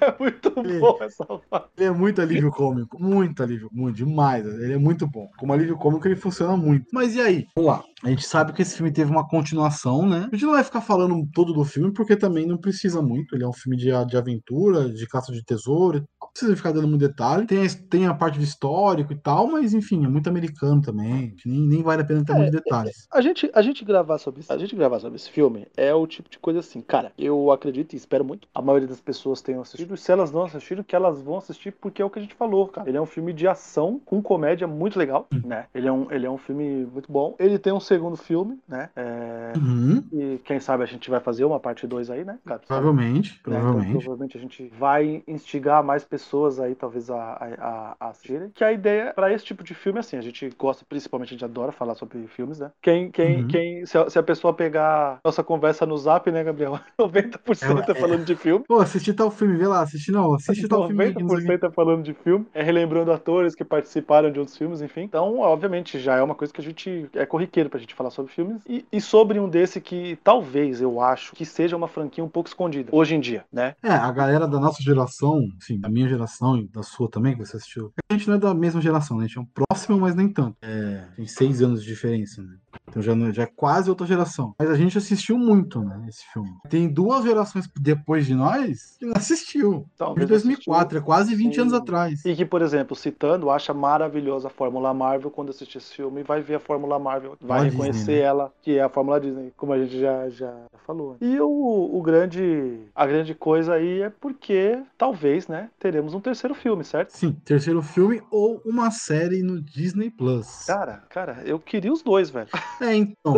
É muito bom essa parte. Ele é muito alívio cômico, muito alívio, muito demais. Ele é muito bom. Como alívio cômico, ele funciona muito. Mas e aí? Vamos lá. A gente sabe que esse filme teve uma continuação, né? A gente não vai ficar falando todo do filme, porque também não precisa muito. Ele é um filme de, de aventura, de caça de tesouro. Não precisa ficar dando muito detalhe. Tem a, tem a parte do histórico e tal, mas enfim, é muito americano também. Nem, nem vale a pena ter é, muitos detalhes. É, a, gente, a, gente gravar sobre, a gente gravar sobre esse filme é o tipo de coisa assim, cara, eu acredito e espero muito. A maioria das pessoas tenham assistido. E se elas não assistiram, que elas vão assistir, porque é o que a gente falou, cara. Ele é um filme de ação com comédia muito legal, uhum. né? Ele é, um, ele é um filme muito bom. Ele tem um segundo filme, né? É... Uhum. E quem sabe a gente vai fazer uma parte dois aí, né? Gato, provavelmente, né? provavelmente. Então, provavelmente a gente vai instigar mais pessoas aí, talvez, a, a, a assistirem. Que a ideia pra esse tipo de filme é assim, a gente gosta, principalmente, a gente adora falar sobre filmes, né? Quem, quem, uhum. quem se, a, se a pessoa pegar nossa conversa no Zap, né, Gabriel? noventa por cento é, é falando de filme. Pô, assistir tal filme, vê lá, assistir não, assiste tal filme. noventa por cento é falando de filme, é relembrando atores que participaram de outros filmes, enfim. Então, obviamente, já é uma coisa que a gente é corriqueiro pra gente falar sobre filmes, e, e sobre um desse que talvez, eu acho, que seja uma franquia um pouco escondida, hoje em dia, né? É, a galera da nossa geração, assim, da minha geração e da sua também, que você assistiu, a gente não é da mesma geração, né? A gente é um próximo, mas nem tanto. É, tem seis anos de diferença, né? Então já, já é quase outra geração. Mas a gente assistiu muito, né, esse filme. Tem duas gerações depois de nós que não assistiu. Talvez de dois mil e quatro, assistiu. É quase vinte Sim. anos atrás. E que, por exemplo, citando, acha maravilhosa a Fórmula Marvel. Quando assistir esse filme, vai ver a Fórmula Marvel. Vai Disney, reconhecer, né? Ela, que é a Fórmula Disney, como a gente já, já falou. E o, o grande, a grande coisa aí é porque, talvez, né, teremos um terceiro filme, certo? Sim, terceiro filme ou uma série no Disney Plus. Cara, cara, eu queria os dois, velho. É, então,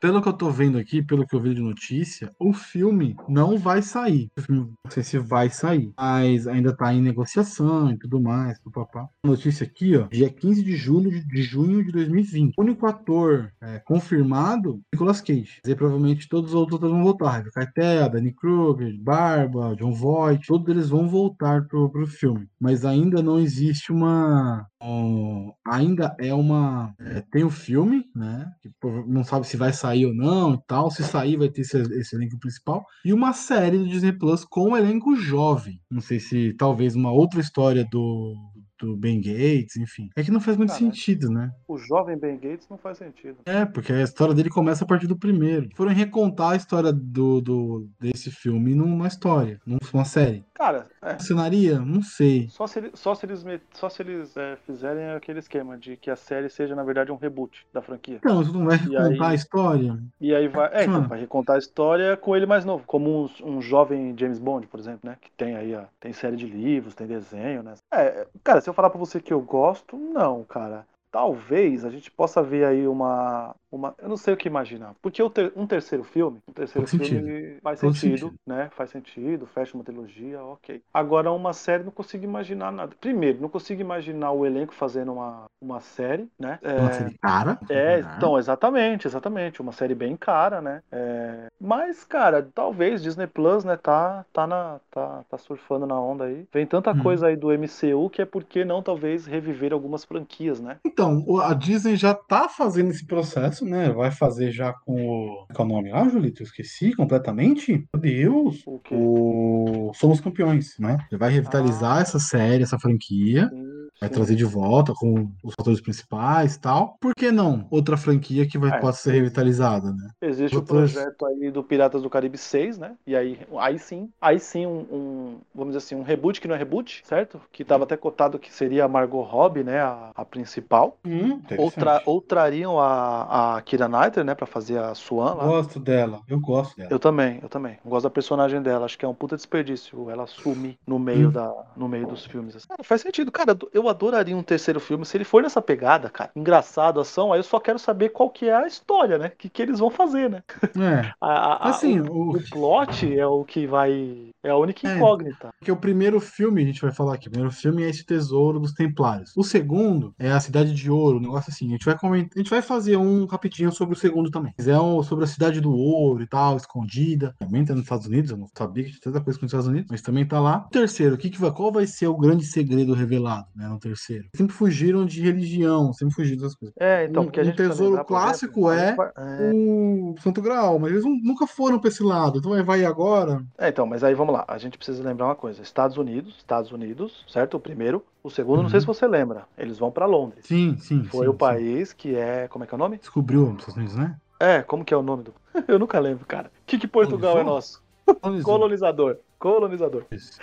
pelo que eu tô vendo aqui, pelo que eu vi de notícia, o filme não vai sair. O filme, não sei se vai sair, mas ainda tá em negociação e tudo mais, papapá. Notícia aqui, ó, dia quinze de junho de, de junho de dois mil e vinte. O único ator é, confirmado, Nicolas Cage. E provavelmente todos os outros vão voltar. Harvey Keitel, Diane Kruger, Barba, John Voight, todos eles vão voltar pro, pro filme. Mas ainda não existe uma... Um, ainda é uma... É, tem o filme, né? Que não sabe se vai sair ou não e tal. Se sair, vai ter esse, esse elenco principal. E uma série do Disney Plus com um elenco jovem. Não sei se talvez uma outra história do... do Ben Gates, enfim. É que não faz muito Cara, sentido, né? O jovem Ben Gates não faz sentido. É, porque a história dele começa a partir do primeiro. Foram recontar a história do, do, desse filme numa história, numa série. Cara, é. Funcionaria? Não sei. Só se, ele, só se eles, só se eles é, fizerem aquele esquema de que a série seja, na verdade, um reboot da franquia. Não, você não vai recontar aí, a história? E aí vai... É, então, vai recontar a história com ele mais novo. Como um, um jovem James Bond, por exemplo, né? Que tem aí, ó, tem série de livros, tem desenho, né? É, cara, se eu falar pra você que eu gosto, não, cara. Talvez a gente possa ver aí uma... uma eu não sei o que imaginar. Porque ter, um terceiro filme... Um terceiro Faz filme sentido. faz sentido, sentido, né? Faz sentido, fecha uma trilogia, ok. Agora, uma série, não consigo imaginar nada. Primeiro, não consigo imaginar o elenco fazendo uma, uma série, né? É, uma série cara. É, então, exatamente, exatamente. Uma série bem cara, né? É, mas, cara, talvez Disney Plus, né? Tá, tá, na, tá, tá surfando na onda aí. Vem tanta hum. coisa aí do M C U que é porque não, talvez, reviver algumas franquias, né? Então, a Disney já tá fazendo esse processo, né? Vai fazer já com o... Qual é o nome lá, Julito? Eu esqueci completamente. Meu Deus. O quê? O... Somos Campeões, né? Vai revitalizar ah. essa série, essa franquia. Sim. vai trazer de volta com os fatores principais e tal. Por que não? Outra franquia que vai, é, possa ser revitalizada, né? Existe Outras... o projeto aí do Piratas do Caribe seis, né? E aí, aí sim, aí sim um, um, vamos dizer assim, um reboot que não é reboot, certo? Que tava até cotado que seria a Margot Robbie, né? A, a principal. Hum, ou, tra, ou trariam a, a Keira Knightley, né? Pra fazer a Swan lá. Eu gosto dela, eu gosto dela. Eu também, eu também. Eu gosto da personagem dela, acho que é um puta desperdício ela sumir no meio, hum. da, no meio dos filmes. Assim. Cara, faz sentido, cara, eu adoraria um terceiro filme se ele for nessa pegada, cara. Engraçado, ação, aí eu só quero saber qual que é a história, né? O que, que eles vão fazer, né? É. a, a, assim, o, o... o plot é o que vai... É a única incógnita. É, porque o primeiro filme, a gente vai falar aqui, o primeiro filme é esse Tesouro dos Templários. O segundo é a Cidade de Ouro, um negócio assim. A gente vai comentar, a gente vai fazer um rapidinho sobre o segundo também. Se quiser um sobre a Cidade do Ouro e tal, escondida. Também tá nos Estados Unidos, eu não sabia que tinha tanta coisa com os Estados Unidos, mas também tá lá. O terceiro, o que que vai, qual vai ser o grande segredo revelado, né, no terceiro? Sempre fugiram de religião, sempre fugiram das coisas. É, então, um, porque a gente... O um tesouro clássico é, é o Santo Graal, mas eles não, nunca foram pra esse lado, então vai, vai agora... É, então, mas aí vamos lá, a gente precisa lembrar uma coisa, Estados Unidos, Estados Unidos, certo? O primeiro... O segundo, uhum. não sei se você lembra, eles vão pra Londres. Sim, sim. Foi sim, o sim. país que é... Como é que é o nome? Descobriu os Estados Unidos, né? É, como que é o nome do... Eu nunca lembro, cara. O que que Portugal Colonizou? é nosso? Colonizou. Colonizador. Colonizador. Isso.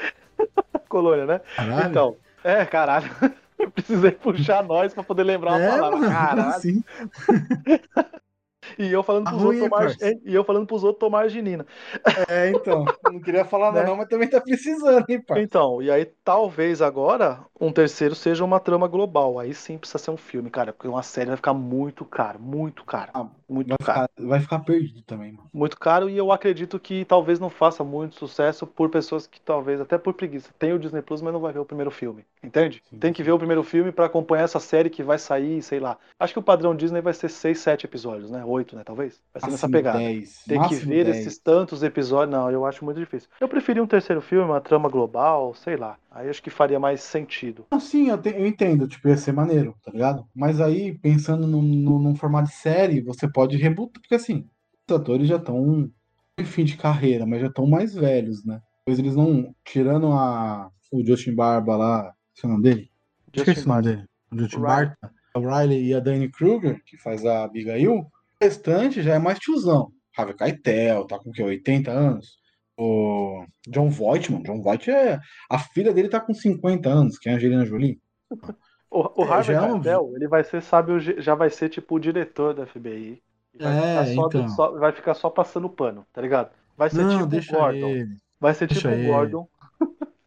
Colônia, né? Caralho. Então, é, caralho. Eu precisei puxar nós pra poder lembrar uma é, palavra. Mano, caralho. Sim. E eu falando pros outros tomar... E eu falando pros outros tomar arginina. É, então. Não queria falar nada, né? Não, mas também tá precisando, hein, pai? Então, e aí talvez agora um terceiro seja uma trama global. Aí sim precisa ser um filme, cara. Porque uma série vai ficar muito caro, muito caro. Ah, muito vai caro. Ficar, vai ficar perdido também, mano. Muito caro, e eu acredito que talvez não faça muito sucesso por pessoas que talvez, até por preguiça, tem o Disney Plus, mas não vai ver o primeiro filme. Entende? Sim. Tem que ver o primeiro filme pra acompanhar essa série que vai sair, sei lá. Acho que o padrão Disney vai ser seis, sete episódios, né? oito, né, talvez? Vai ser nessa pegada. dez, Tem que ver dez. Esses tantos episódios. Não, eu acho muito difícil. Eu preferia um terceiro filme, uma trama global, sei lá. Aí acho que faria mais sentido. Não, sim, eu, te, eu entendo. Tipo, ia ser maneiro, tá ligado? Mas aí, pensando no, no, num formato de série, você pode rebootar, porque assim, os atores já estão em fim de carreira, mas já estão mais velhos, né? Pois eles não... Tirando a... O Justin Bartha lá... Qual é o nome dele? Justin Bartha. dele. O Justin Bartha. A Riley e a Diane Kruger, que faz a Abigail... O restante já é mais tiozão. Harvey Keitel, tá com o quê? oitenta anos? O John Voight, mano. John Voight é... A filha dele tá com cinquenta anos, que é a Angelina Jolie. O, o é, Harvey Keitel, ele vai ser, sabe, já vai ser tipo o diretor da F B I. Vai, é, ficar só, então. só, vai ficar só passando pano, tá ligado? Vai ser Não, tipo o Gordon. Ele. Vai ser deixa tipo o Gordon.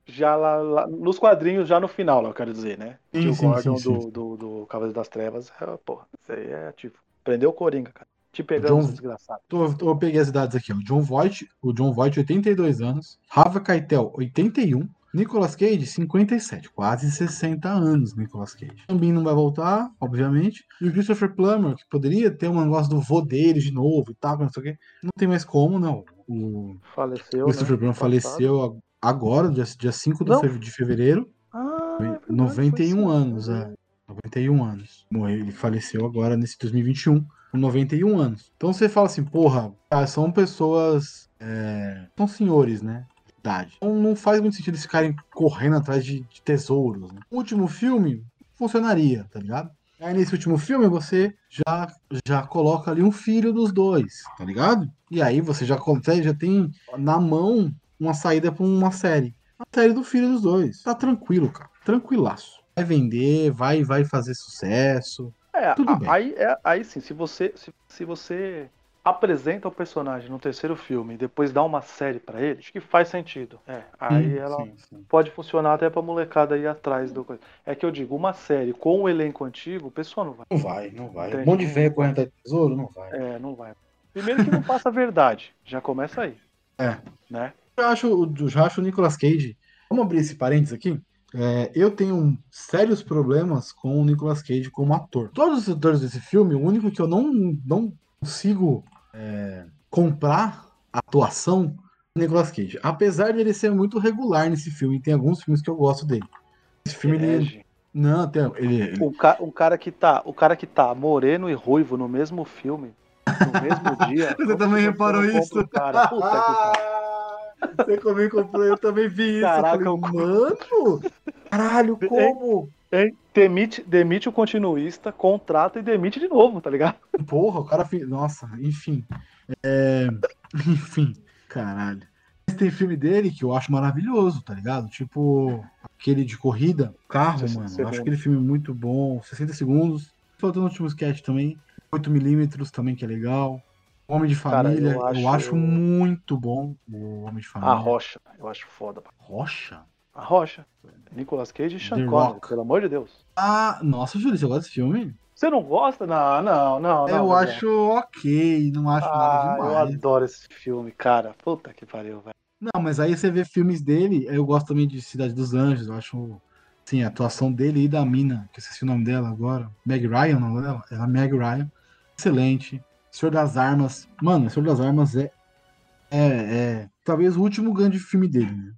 Já lá, lá, nos quadrinhos, já no final, eu quero dizer, né? Sim, o sim, Gordon sim, do, sim. Do, do Cavaleiro das Trevas. Porra, isso aí é ativo. Prendeu o Coringa, cara. Te pegando, John... desgraçado. Tô, tô, eu peguei as idades aqui, ó. John Voight, o John Voight, oitenta e dois anos. Harvey Keitel, oitenta e um. Nicolas Cage, cinquenta e sete. Quase sessenta anos, Nicolas Cage. Também não vai voltar, obviamente. E o Christopher Plummer, que poderia ter um negócio do vô dele de novo e tal, não sei o quê. Não tem mais como, não. O faleceu, Christopher né? Plummer faleceu agora, dia, dia cinco do de fevereiro. Ah, é verdade, noventa e um anos, é. noventa e um anos. Morreu, ele faleceu agora nesse dois mil e vinte e um, com noventa e um anos. Então você fala assim, porra, cara, são pessoas, é, são senhores, né, de idade. Então não faz muito sentido eles ficarem correndo atrás de, de tesouros, né? O último filme funcionaria, tá ligado? Aí nesse último filme você já, já coloca ali um filho dos dois, tá ligado? E aí você já consegue, já tem na mão uma saída pra uma série. A série do filho dos dois. Tá tranquilo, cara. Tranquilaço. Vai vender, vai, vai fazer sucesso. É, tudo bem. Aí, é, aí sim, se você, se, se você apresenta o personagem no terceiro filme e depois dá uma série pra ele, acho que faz sentido. É, aí sim, ela sim, sim. pode funcionar até pra molecada ir atrás do coisa. É que eu digo, uma série com o elenco antigo, o pessoal não vai. Não vai, não vai. Entende? Bom de ver correndo atrás do tesouro, não vai. É, não vai. Primeiro que não passa a verdade. Já começa aí. É. Né? Eu acho, eu já acho o Nicolas Cage. Vamos abrir esse parênteses aqui? É, eu tenho sérios problemas com o Nicolas Cage como ator. Todos os atores desse filme, o único que eu não, não consigo é, comprar a atuação é o Nicolas Cage. Apesar dele ser muito regular nesse filme, tem alguns filmes que eu gosto dele. Esse filme ele... Não, tem... ele, ele... O, ca... o, cara que tá, o cara que tá moreno e ruivo no mesmo filme, no mesmo dia. Você também reparou isso? Cara. Puta que pariu. Você também comprou, eu também vi isso. Caraca, eu falei, mano, caralho, como? Hein? Hein? Demite, demite o continuista, contrata e demite de novo, tá ligado? Porra, o cara fez... Nossa, enfim. É... Enfim, caralho. Mas tem filme dele que eu acho maravilhoso, tá ligado? Tipo, aquele de corrida, carro, mano. Eu acho aquele filme muito bom. sessenta segundos. Faltou no último sketch também. oito milímetros também, que é legal. Homem de Família, cara, eu, acho... eu acho muito bom o Homem de Família. A Rocha, eu acho foda. Rocha? A Rocha. Nicolas Cage e Sean Connery, pelo amor de Deus. Ah, nossa, Júlio, você gosta desse filme? Você não gosta? Não, não, não. Eu não, acho não. ok, não acho ah, nada demais. Eu adoro esse filme, cara. Puta que pariu, velho. Não, mas aí você vê filmes dele, eu gosto também de Cidade dos Anjos, eu acho... Sim, a atuação dele e da mina, que eu esqueci o nome dela agora. Meg Ryan, o nome dela? Ela é Meg Ryan. Excelente. Senhor das Armas. Mano, o Senhor das Armas é, é, é talvez o último grande filme dele, né?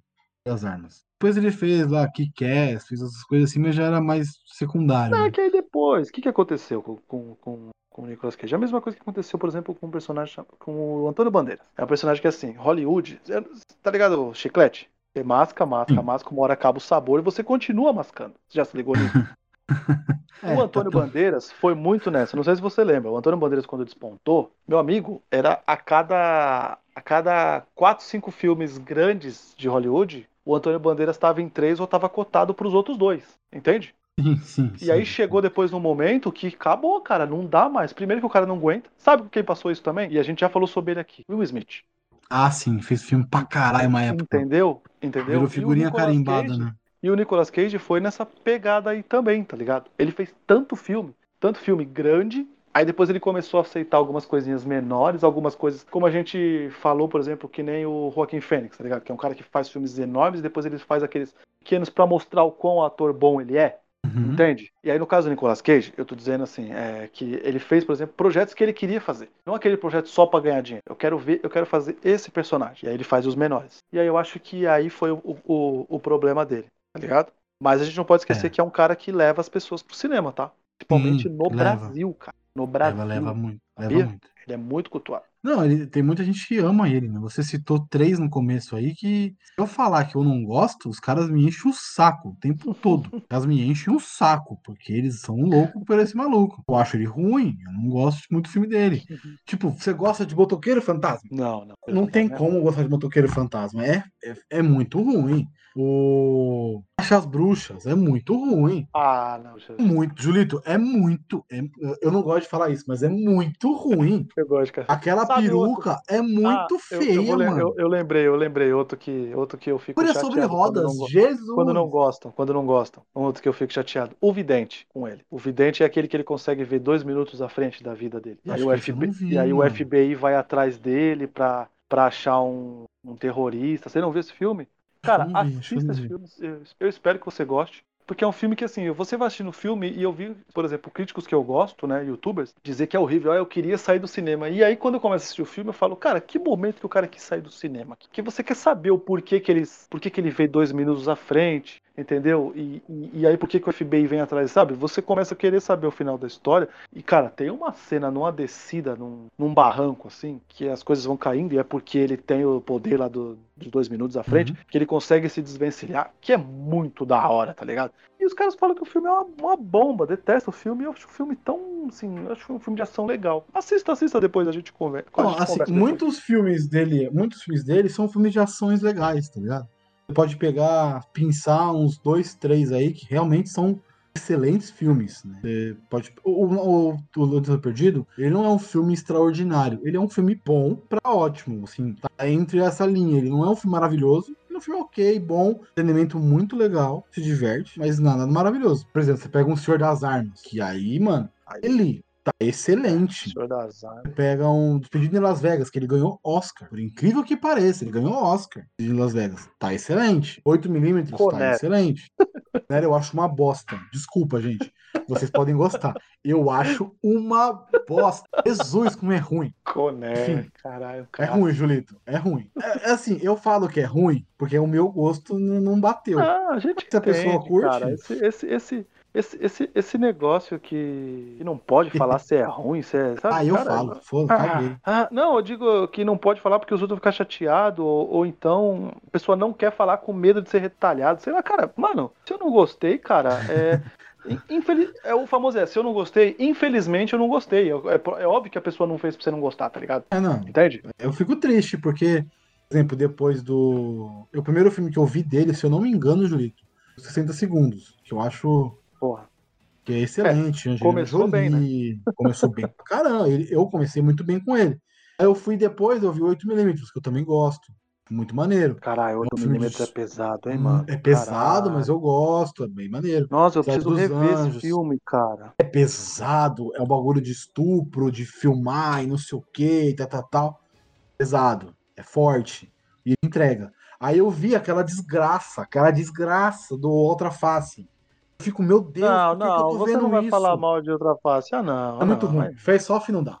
Das Armas. Depois ele fez lá Kick-Ass, fez essas coisas assim, mas já era mais secundário. Não, né? Que aí depois, o que, que aconteceu com, com, com, com o Nicolas Cage? É a mesma coisa que aconteceu, por exemplo, com o personagem, com o Antonio Banderas. É um personagem que é assim, Hollywood, tá ligado, chiclete? Você masca, masca, hum. masca, uma hora acaba o sabor e você continua mascando. Você já se ligou nisso? É, o Antônio tá Bandeiras foi muito nessa. Não sei se você lembra. O Antônio Bandeiras, quando despontou, meu amigo, era a cada a cada quatro, cinco filmes grandes de Hollywood, o Antônio Bandeiras estava em três ou estava cotado para os outros dois. Entende? Sim, sim, sim. E aí chegou depois num momento que acabou, cara. Não dá mais. Primeiro que o cara não aguenta. Sabe quem passou isso também? E a gente já falou sobre ele aqui. Will Smith. Ah, sim. Fez filme pra caralho uma época. Entendeu? Entendeu? Virou figurinha carimbada, Cage, né? E o Nicolas Cage foi nessa pegada aí também, tá ligado? Ele fez tanto filme, tanto filme grande, aí depois ele começou a aceitar algumas coisinhas menores, algumas coisas, como a gente falou, por exemplo, que nem o Joaquin Phoenix, tá ligado? Que é um cara que faz filmes enormes, depois ele faz aqueles pequenos pra mostrar o quão ator bom ele é, uhum. Entende? E aí no caso do Nicolas Cage, eu tô dizendo assim, é, que ele fez, por exemplo, projetos que ele queria fazer. Não aquele projeto só pra ganhar dinheiro. Eu quero ver, eu quero fazer esse personagem. E aí ele faz os menores. E aí eu acho que aí foi o, o, o problema dele. Tá ligado? Mas a gente não pode esquecer é. que é um cara que leva as pessoas pro cinema, tá? Principalmente hum, no leva. Brasil, cara. No Brasil. Leva, leva muito. Leva muito. Ele é muito cultuado. Não, ele, tem muita gente que ama ele, né? Você citou três no começo aí que se eu falar que eu não gosto, os caras me enchem o saco o tempo todo. Os caras me enchem o saco, porque eles são loucos por esse maluco. Eu acho ele ruim, eu não gosto muito do filme dele. Uhum. Tipo, você gosta de Motoqueiro Fantasma? Não, não. Não tem não, como não. gostar de Motoqueiro Fantasma. É, é, é muito ruim. O... Acha as Bruxas é muito ruim. Ah, não. Já... Muito. Julito, é muito... É... Eu não gosto de falar isso, mas é muito ruim. Eu gosto, cara. Aquela A peruca é muito ah, feia, eu, eu mano. Eu, eu lembrei, eu lembrei. Outro que, outro que eu fico Olha chateado. Sobre rodas, quando não, Jesus. Quando não gostam, quando não gostam. Outro que eu fico chateado. O vidente com ele. O vidente é aquele que ele consegue ver dois minutos à frente da vida dele. E aí, o F B I, vi, e aí o F B I vai atrás dele pra, pra achar um, um terrorista. Você não viu esse filme? Cara, hum, assista esse filme. Eu, eu espero que você goste. Porque é um filme que, assim, você vai assistir no filme e eu vi, por exemplo, críticos que eu gosto, né, youtubers, dizer que é horrível, ah, eu queria sair do cinema. E aí, quando eu começo a assistir o filme, eu falo, cara, que momento que o cara quis sair do cinema? Que você quer saber o porquê que ele, porquê que ele veio dois minutos à frente, entendeu? E, e, e aí, porquê que o F B I vem atrás, sabe? Você começa a querer saber o final da história. E, cara, tem uma cena numa descida, num, num barranco, assim, que as coisas vão caindo e é porque ele tem o poder lá do... de dois minutos à frente, uhum. que ele consegue se desvencilhar, que é muito da hora, tá ligado? E os caras falam que o filme é uma, uma bomba, detesto o filme, eu acho o filme tão, assim, eu acho um filme de ação legal. Assista, assista, depois a gente conversa. Não, a gente assim, conversa muitos filmes dele, muitos filmes dele são filmes de ações legais, tá ligado? Você pode pegar, pinçar uns dois, três aí, que realmente são excelentes filmes, né? Você pode... O, o, o, o Lenda do Tesouro Perdido, ele não é um filme extraordinário, ele é um filme bom pra ótimo, assim, tá entre essa linha, ele não é um filme maravilhoso, ele é um filme ok, bom, entretenimento muito legal, se diverte, mas nada maravilhoso. Por exemplo, você pega um Senhor das Armas, que aí, mano, ele tá excelente. Senhor das Armas. Você pega um Despedido em Las Vegas, que ele ganhou Oscar, por incrível que pareça, ele ganhou Oscar. Despedido em Las Vegas, tá excelente. oito milímetros, tá excelente. Sério, eu acho uma bosta. Desculpa, gente. Vocês podem gostar. Eu acho uma bosta. Jesus, como é ruim. Coné, enfim, caralho, caralho. É ruim, Julito. É ruim. É, assim, eu falo que é ruim porque o meu gosto não bateu. Ah, a gente Se a entende, pessoa curte... Cara, esse, esse, esse, esse, esse, esse negócio que não pode falar se é ruim, se é... Sabe, ah, eu cara, falo. Foda, ah, caguei. Ah, não, eu digo que não pode falar porque os outros vão ficar chateados ou, ou então a pessoa não quer falar com medo de ser retalhado. Sei lá, cara, mano, se eu não gostei, cara, é... Infeliz... É o famoso é, se eu não gostei, infelizmente eu não gostei. É, é óbvio que a pessoa não fez pra você não gostar, tá ligado? É, não. Entende? Eu fico triste, porque, por exemplo, depois do... O primeiro filme que eu vi dele, se eu não me engano, Julito, sessenta segundos, que eu acho... Porra. Que é excelente. É, começou bem, né? Começou bem pra caramba. Eu comecei muito bem com ele. Aí eu fui depois, eu vi oito milímetros, que eu também gosto. Muito maneiro. Caralho, oito milímetros é pesado, hein, mano? É pesado, mas eu gosto, é bem maneiro. Nossa, eu preciso rever esse filme, cara. É pesado, é um bagulho de estupro, de filmar e não sei o que, e tal, tal, tal. Pesado, é forte e entrega. Aí eu vi aquela desgraça, aquela desgraça do Outra Face. Eu fico, meu Deus, não, por que não, que eu tô você vendo não vai isso? falar mal de Outra Face. Ah, não. É não, muito ruim. Mas... Face off não dá.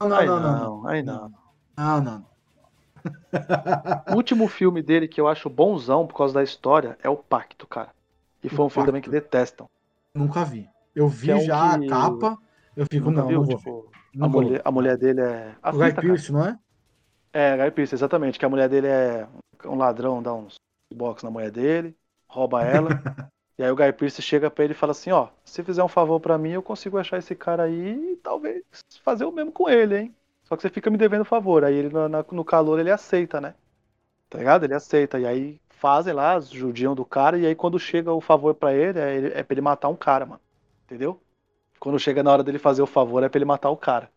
Não, não, aí não, não, não. Aí não. Ah, não, não. não. O último filme dele que eu acho bonzão por causa da história é O Pacto, cara. E foi um filme também que detestam. Nunca vi. Eu vi é já um que... a capa, eu fico, não, viu? não vou tipo, não a, vou. Mulher, a mulher dele é... O Guy Pearce, não é? É, Guy Pearce, exatamente. Que a mulher dele é um ladrão, dá uns box na mulher dele, rouba ela. E aí o Guy Pearce chega pra ele e fala assim, ó, se fizer um favor pra mim, eu consigo achar esse cara aí e talvez fazer o mesmo com ele, hein? Só que você fica me devendo favor. Aí ele, na, no calor, ele aceita, né? Tá ligado? Ele aceita. E aí fazem lá, judiam do cara. E aí quando chega o favor pra ele, é, é pra ele matar um cara, mano. Entendeu? Quando chega na hora dele fazer o favor, é pra ele matar o cara.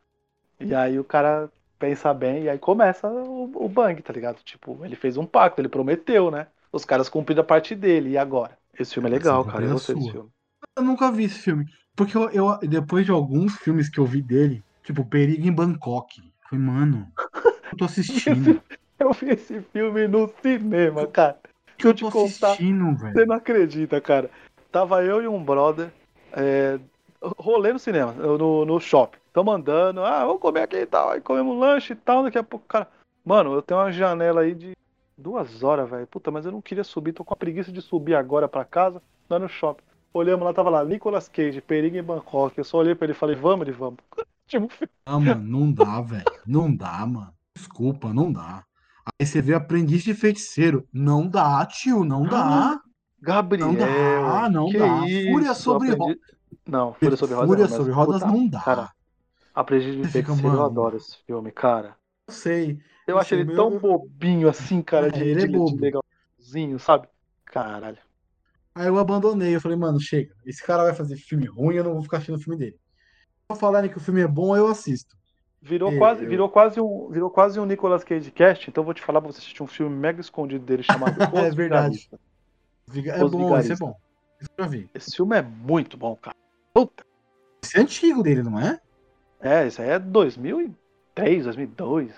E aí o cara pensa bem. E aí começa o, o bang, tá ligado? Tipo, ele fez um pacto, ele prometeu, né? Os caras cumpriram a parte dele. E agora? Esse filme é legal, cara. Eu gostei desse filme. Eu nunca vi esse filme. Porque eu, eu, depois de alguns filmes que eu vi dele... Tipo, Perigo em Bangkok. Foi, mano, eu tô assistindo. Eu vi esse filme no cinema, cara. Que eu, eu te tô contar, assistindo, velho. Você não acredita, cara. Tava eu e um brother é, rolê no cinema, no, no shopping. Tamo andando, ah, vamos comer aqui e tal. Aí comemos um lanche e tal, daqui a pouco, cara... Mano, eu tenho uma janela aí de duas horas, velho. Puta, mas eu não queria subir, tô com a preguiça de subir agora pra casa, lá no shopping. Olhamos lá, tava lá, Nicolas Cage, Perigo em Bangkok. Eu só olhei pra ele e falei, vamos, ele, vamos. Ah, mano, não dá, velho. Não dá, mano. Desculpa, não dá. Aí você vê Aprendiz de Feiticeiro. Não dá, tio, não dá. Gabriel. Não dá, não dá. Isso? Fúria sobre aprendi... Rodas. Não, Fúria sobre Rodas. Fúria sobre Rodas não dá. Cara, Aprendiz de Feiticeiro, fica, eu adoro esse filme, cara. Eu sei. Eu acho ele meu... tão bobinho assim, cara. É, de, ele é de, bobo. De legalzinho, sabe? Caralho. Aí eu abandonei. Eu falei, mano, chega. Esse cara vai fazer filme ruim, eu não vou ficar assistindo o filme dele. Falarem que o filme é bom, eu assisto. Virou, eu, quase, eu... virou, quase, um, virou quase um Nicolas Cage cast, então vou te falar pra você assistir um filme mega escondido dele chamado Os É verdade. Viga... É Os bom, Vigarista. Esse é bom. Isso eu já vi. Esse filme é muito bom, cara. Puta. Esse é antigo dele, não é? É, esse aí é dois mil e três, dois mil e dois.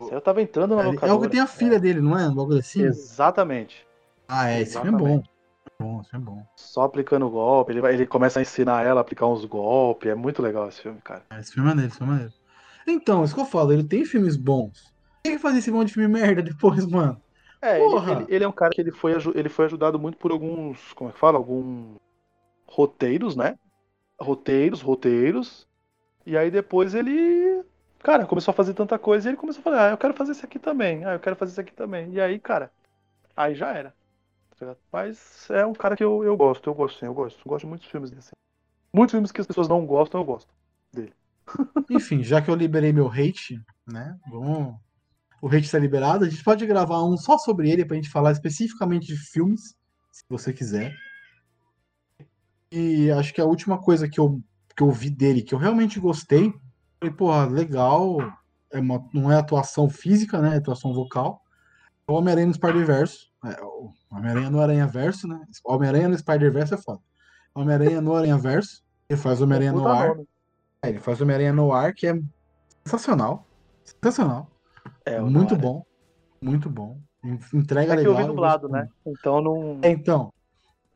Esse aí eu tava entrando na locadora. É o que tem a filha é. dele, não é? Logo assim? Exatamente. Ah, é, esse Exatamente. filme é bom. Bom, é bom. Só aplicando golpe, ele, vai, ele começa a ensinar ela a aplicar uns golpes. É muito legal esse filme, cara. É, esse filme é maneiro, esse filme é maneiro. Então, isso que eu falo, ele tem filmes bons. Tem que fazer esse monte de filme merda depois, mano. É, Porra. Ele, ele, ele é um cara que ele foi, ele foi ajudado muito por alguns, como é que fala? Alguns roteiros, né? Roteiros, roteiros. E aí depois ele, cara, começou a fazer tanta coisa e ele começou a falar, ah, eu quero fazer isso aqui também. Ah, eu quero fazer isso aqui também. E aí, cara, aí já era. Mas é um cara que eu, eu gosto, eu gosto sim, eu gosto. Eu gosto de muitos filmes desse. Muitos filmes que as pessoas não gostam, eu gosto dele. Enfim, já que eu liberei meu hate, né? Vamos... O hate está liberado. A gente pode gravar um só sobre ele pra gente falar especificamente de filmes, se você quiser. E acho que a última coisa que eu, que eu vi dele, que eu realmente gostei, foi, porra, legal. É uma, não é atuação física, né? É atuação vocal. É o Homem-Aranha no Spider-Verso. É, o Homem-Aranha no Aranha-Verso, né? Homem-Aranha no Spider-Verso é foda. Homem-Aranha no Aranha-Verso. Ele faz o Homem-Aranha no ar. É, ele faz o Homem-Aranha no ar, que é sensacional. Sensacional. É, muito bom. Muito bom. Entrega é legal. É que eu vi dublado, né? Então não... É, então.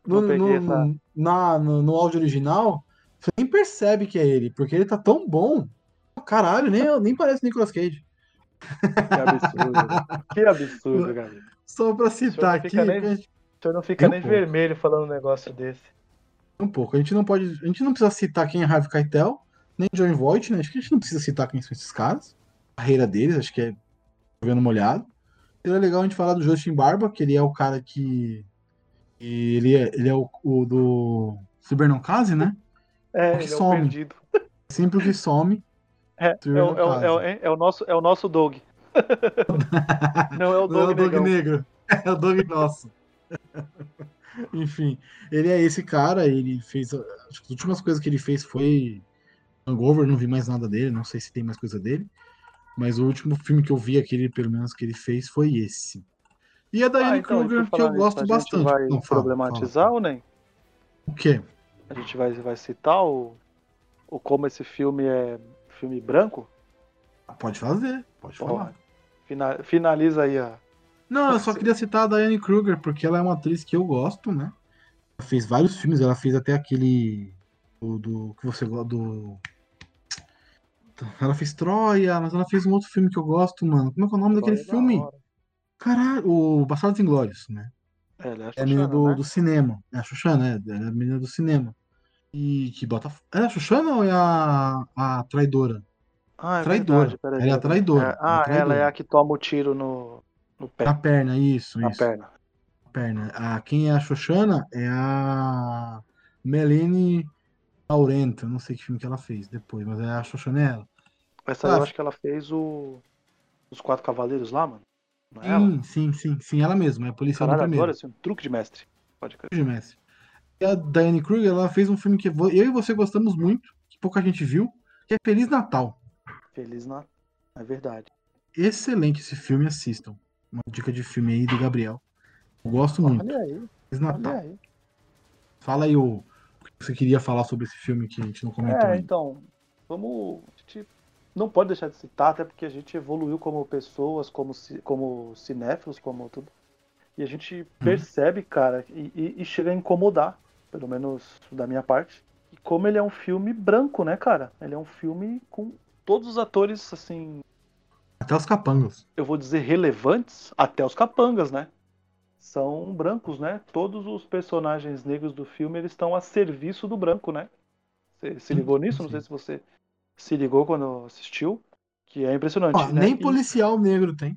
Não no, no, essa... na, no, no áudio original, você nem percebe que é ele, porque ele tá tão bom. Caralho, nem, nem parece Nicolas Cage. Que absurdo. Que absurdo, galera. Só pra citar aqui. Nem, a gente... O senhor não fica nem, nem um vermelho falando um negócio desse. Um pouco. A gente não pode. A gente não precisa citar quem é Harvey Keitel, nem John Voight, né? Acho que a gente não precisa citar quem são esses caras. A carreira deles, acho que é jogando molhado. Seria legal a gente falar do Justin Bartha, que ele é o cara que. Ele é, ele é o, o do Cibernocase, né? É, o que some. É o perdido. Sempre o que some. É, é, o, é, o, é, é, o nosso, é o nosso dog. Não é o dog, não é o dog negro. É o dog nosso. Enfim, ele é esse cara, ele fez... Acho que as últimas coisas que ele fez foi Hangover, não vi mais nada dele, não sei se tem mais coisa dele. Mas o último filme que eu vi, aquele, pelo menos, que ele fez foi esse. E a Diane ah, então, Kruger, que eu gosto isso, bastante. A gente vai não, fala, problematizar fala. ou nem? O quê? A gente vai, vai citar o, o como esse filme é filme branco? Pode fazer, pode Pô, falar. Fina, finaliza aí a... Não, eu só queria citar a Diane Kruger, porque ela é uma atriz que eu gosto, né? Ela fez vários filmes, ela fez até aquele... Do, do que você gosta do... Ela fez Troia, mas ela fez um outro filme que eu gosto, mano. Como é que é o nome Troia daquele da filme? Hora. Caralho, o Bastardos Inglórios, né? É, ela é a, Xuxana, é a menina do, né? do cinema. É a Xuxana, é, ela é a menina do cinema. E que bota... É a Xuxana ou é a, a traidora? Ah, é traidora. Verdade, ela é a traidora. É, ah, é a traidora. Ela é a que toma o tiro no... No pé. Na perna, isso, Na isso. Na perna. perna. Ah, quem é a Xoxana é a Melanie Laurento. Eu não sei que filme que ela fez depois, mas é a Xoxana é ela. Essa ela... eu acho que ela fez o... Os Quatro Cavaleiros lá, mano. Não é sim, ela? sim, sim, sim, ela mesma. É a policial do primeiro. Agora, assim, um truque de mestre. Pode crer. Truque de mestre. E a Diane Kruger, ela fez um filme que eu e você gostamos muito, que pouca gente viu, que é Feliz Natal. Feliz Natal, é verdade. Excelente esse filme, assistam. Uma dica de filme aí do Gabriel. Eu gosto olha muito. Aí, Feliz Natal. Olha aí. Fala aí o que você queria falar sobre esse filme que a gente não comentou. É, ainda. Então, vamos... A gente não pode deixar de citar, até porque a gente evoluiu como pessoas, como, como cinéfilos, como tudo. E a gente percebe, hum. cara, e, e, e chega a incomodar, pelo menos da minha parte. E como ele é um filme branco, né, cara? Ele é um filme com todos os atores, assim... Até os capangas. Eu vou dizer relevantes, até os capangas, né? São brancos, né? Todos os personagens negros do filme, eles estão a serviço do branco, né? Você se ligou nisso? Sim. Não sei se você se ligou quando assistiu, que é impressionante. Ó, né? Nem policial e... negro tem.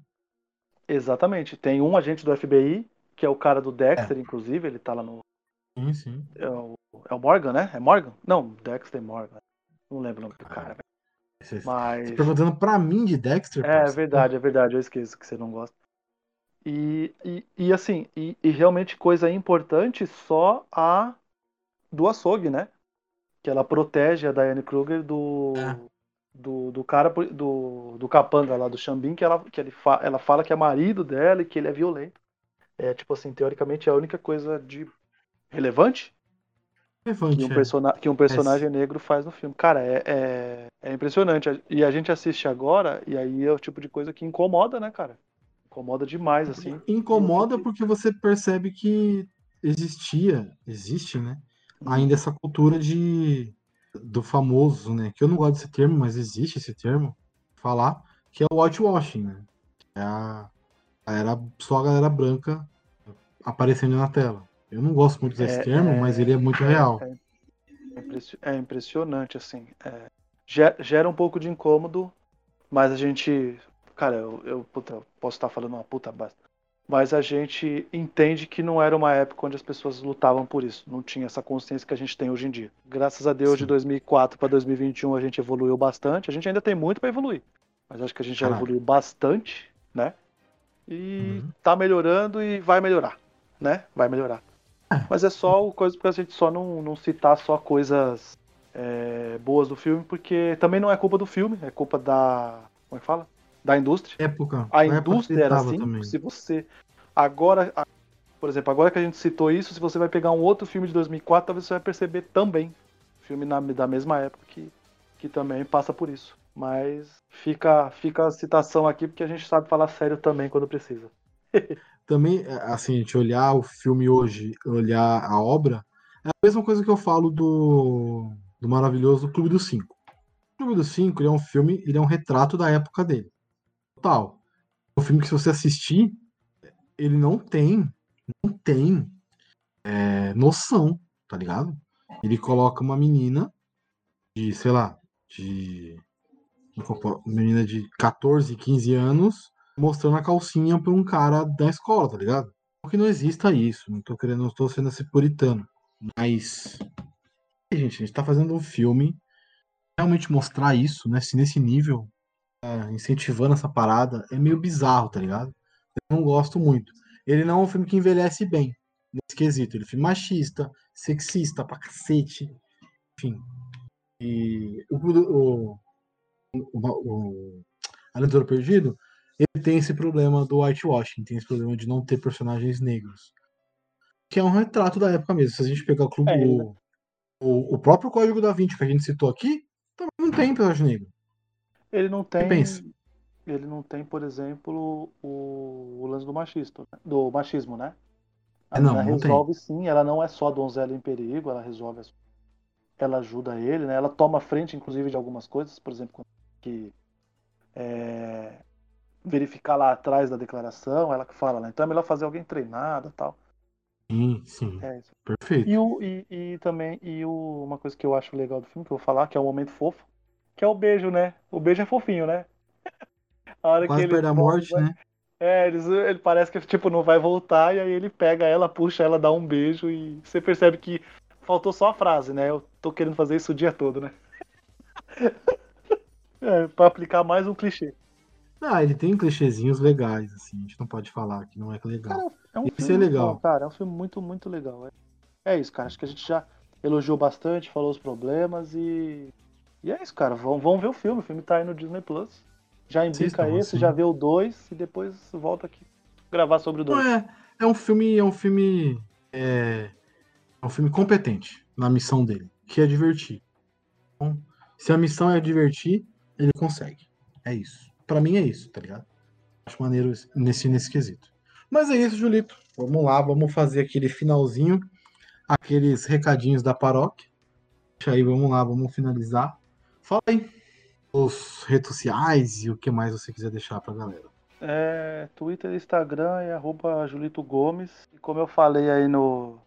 Exatamente. Tem um agente do F B I, que é o cara do Dexter, é. inclusive, ele tá lá no... Sim, sim. É o, é o Morgan, né? É Morgan? Não, Dexter Morgan. Não lembro o nome do cara, velho. Você Mas... tá perguntando pra mim de Dexter? É pois. verdade, é verdade, eu esqueço que você não gosta. E, e, e assim, e, e realmente coisa importante só a do açougue, né? Que ela protege a Diane Kruger do, é. do, do cara, do, do capanga lá do Xambin, que, ela, que ele fa, ela fala que é marido dela e que ele é violento. É tipo assim, teoricamente é a única coisa de relevante. Que um, persona- que um personagem é. negro faz no filme. Cara, é, é, é impressionante. E a gente assiste agora, e aí é o tipo de coisa que incomoda, né, cara? Incomoda demais, assim. Incomoda porque você percebe que existia, existe, né? Ainda essa cultura de do famoso, né? Que eu não gosto desse termo, mas existe esse termo. Falar, que é o whitewashing, né? É a, era só a galera branca aparecendo na tela. Eu não gosto muito desse é, termo, é, mas ele é muito é, real. É, é impressionante, assim. É, gera, gera um pouco de incômodo, mas a gente... Cara, eu, eu, puta, eu posso estar falando uma puta basta. Mas a gente entende que não era uma época onde as pessoas lutavam por isso. Não tinha essa consciência que a gente tem hoje em dia. Graças a Deus, Sim. de dois mil e quatro para dois mil e vinte e um, a gente evoluiu bastante. A gente ainda tem muito para evoluir. Mas acho que a gente Caraca. já evoluiu bastante, né? E uhum. tá melhorando e vai melhorar, né? Vai melhorar. Mas é só coisa pra gente só não, não citar só coisas é, boas do filme, porque também não é culpa do filme, é culpa da... Como é que fala? Da indústria. Época. A indústria era assim, também. Se você... Agora, por exemplo, agora que a gente citou isso, se você vai pegar um outro filme de dois mil e quatro, talvez você vai perceber também. Filme na, da mesma época que, que também passa por isso. Mas fica, fica a citação aqui, porque a gente sabe falar sério também quando precisa. Também, assim, a gente olhar o filme hoje, olhar a obra, é a mesma coisa que eu falo do, do maravilhoso Clube dos Cinco. O Clube dos Cinco, ele é um filme, ele é um retrato da época dele. Total. É um filme que, se você assistir, ele não tem, não tem é, noção, tá ligado? Ele coloca uma menina de, sei lá, de... Uma menina de catorze, quinze anos... mostrando a calcinha pra um cara da escola, tá ligado? Não que não exista isso, não tô querendo, não tô sendo esse puritano, mas gente, a gente tá fazendo um filme, realmente mostrar isso, né, se nesse nível, é, incentivando essa parada, é meio bizarro, tá ligado? Eu não gosto muito. Ele não é um filme que envelhece bem, nesse quesito. Ele é um filme machista, sexista pra cacete, enfim. E o, o, o, o A Lenda do Tesouro Perdido, ele tem esse problema do whitewashing, tem esse problema de não ter personagens negros, que é um retrato da época mesmo. Se a gente pegar o clube, é, o, o, o próprio Código da Vinci que a gente citou aqui, também não tem personagem negro. Ele não tem. Pensa. Ele não tem, por exemplo, o, o lance do machista, do machismo, né? Ela não, não resolve tem. Sim, ela não é só a donzela em perigo, ela resolve as... ela ajuda ele, né? Ela toma frente, inclusive, de algumas coisas, por exemplo, que é, verificar lá atrás da declaração, ela que fala, né? Então é melhor fazer alguém treinado e tal. Sim, sim. É isso. Perfeito. E, o, e, e também, e o, uma coisa que eu acho legal do filme, que eu vou falar, que é um momento fofo, que é o beijo, né? O beijo é fofinho, né? A hora quase que ele... a morte, vai... né? É, ele, ele parece que tipo, não vai voltar, e aí ele pega ela, puxa ela, dá um beijo, e você percebe que faltou só a frase, né? Eu tô querendo fazer isso o dia todo, né? É, pra aplicar mais um clichê. Ah, ele tem clichêzinhos legais, assim, a gente não pode falar que não é legal. Cara, é um isso filme é legal. Bom, cara, é um filme muito, muito legal. É, é isso, cara, acho que a gente já elogiou bastante, falou os problemas, e, e é isso, cara, vão, vão ver o filme, o filme tá aí no Disney Plus. Já indica esse, assim. Já vê o dois e depois volta aqui gravar sobre o dois. É, é um filme, é um filme, é... é um filme competente na missão dele, que é divertir. Então, se a missão é divertir, ele consegue. É isso. Pra mim é isso, tá ligado? Acho maneiro nesse, nesse quesito. Mas é isso, Julito. Vamos lá, vamos fazer aquele finalzinho, aqueles recadinhos da paróquia. Deixa aí, vamos lá, vamos finalizar. Fala aí os redes sociais e o que mais você quiser deixar pra galera. É, Twitter, Instagram é arroba Julito Gomes. E como eu falei aí no...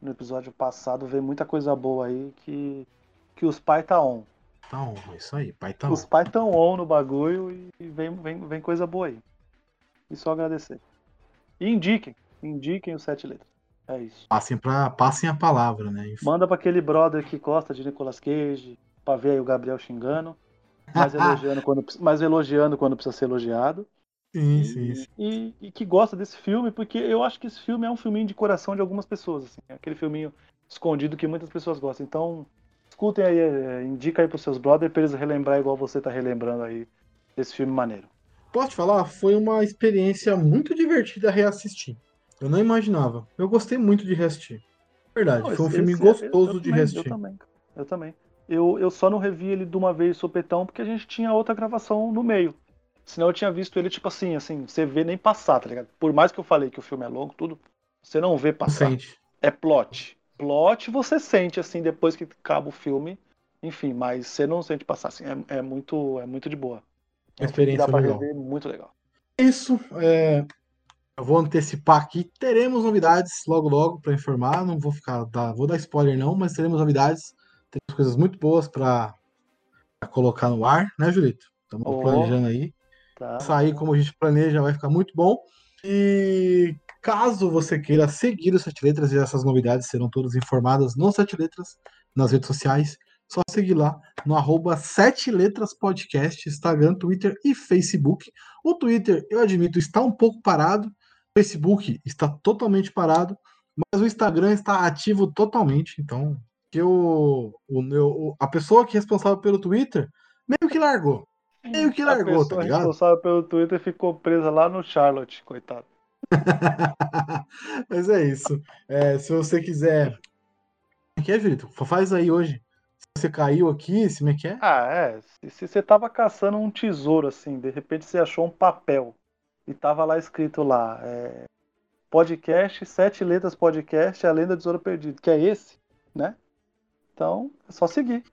no episódio passado, veio muita coisa boa aí, que, que os pais tá on. Tá on, é isso aí, pai tá on. Os pais estão on no bagulho e, e vem, vem, vem coisa boa aí. E só agradecer. E indiquem, indiquem os sete letras. É isso. Passem, pra, passem a palavra, né? Enfim. Manda pra aquele brother que gosta de Nicolas Cage, pra ver aí o Gabriel xingando, mas elogiando, quando, mas elogiando quando precisa ser elogiado. Isso, isso. E, e que gosta desse filme, porque eu acho que esse filme é um filminho de coração de algumas pessoas, assim, é aquele filminho escondido que muitas pessoas gostam. Então, escutem aí, é, indica aí pros seus brothers pra eles relembrar igual você tá relembrando aí desse filme maneiro. Posso te falar? Foi uma experiência muito divertida reassistir. Eu não imaginava. Eu gostei muito de reassistir. Verdade, não, foi um esse, filme esse, gostoso eu, eu de também, reassistir. Eu também, eu também. Eu, eu só não revi ele de uma vez sopetão porque a gente tinha outra gravação no meio. Senão eu tinha visto ele, tipo assim, assim, você vê nem passar, tá ligado? Por mais que eu falei que o filme é longo, tudo, você não vê passar. Sente. É plot. Plot você sente, assim, depois que acaba o filme. Enfim, mas você não sente passar, assim, é, é, muito, é muito de boa. É experiência dá pra legal. Rever, muito legal. Isso, é... eu vou antecipar aqui, teremos novidades logo logo pra informar, não vou ficar, tá, vou dar spoiler não, mas teremos novidades, teremos coisas muito boas pra, pra colocar no ar, né, Julito? Estamos oh. planejando aí. Tá. Sair como a gente planeja, vai ficar muito bom. E caso você queira seguir o Sete Letras, e essas novidades serão todas informadas no Sete Letras, nas redes sociais, só seguir lá no arroba Sete Letras Podcast, Instagram, Twitter e Facebook. O Twitter, eu admito, está um pouco parado, o Facebook está totalmente parado, mas o Instagram está ativo totalmente. Então, que eu, o meu, a pessoa que é responsável pelo Twitter meio que largou. Meio que largou, a pessoa tá ligado? Responsável pelo Twitter ficou presa lá no Charlotte, coitado. Mas é isso. É, se você quiser. O que é, Julito? Faz aí hoje. Se você caiu aqui, se me quer. Ah, é. Se, se você tava caçando um tesouro, assim, de repente você achou um papel e tava lá escrito lá: é... podcast, sete letras podcast, a lenda do tesouro perdido, que é esse, né? Então, é só seguir.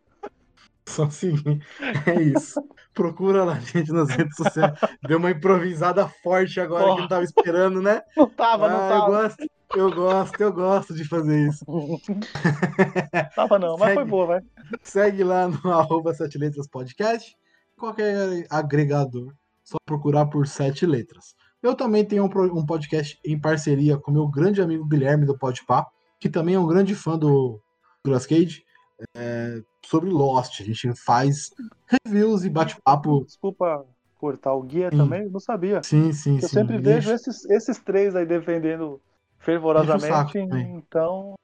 Só seguir. É isso. Procura lá, gente, nas redes sociais. Deu uma improvisada forte agora oh. que não tava esperando, né? Não tava, não ah, tava. Eu gosto, eu gosto, eu gosto de fazer isso. Tava não, segue, mas foi boa, vai. Segue lá no arroba Sete Letras Podcast. Qualquer agregador, só procurar por Sete Letras. Eu também tenho um, um podcast em parceria com meu grande amigo Guilherme do Podpá, que também é um grande fã do Nicolas Cage. é, sobre Lost. A gente faz reviews e bate-papo. Desculpa cortar o guia sim. também, não sabia. Sim, sim, eu sim. Eu sempre vejo esses, esses três aí defendendo fervorosamente. Saco, então...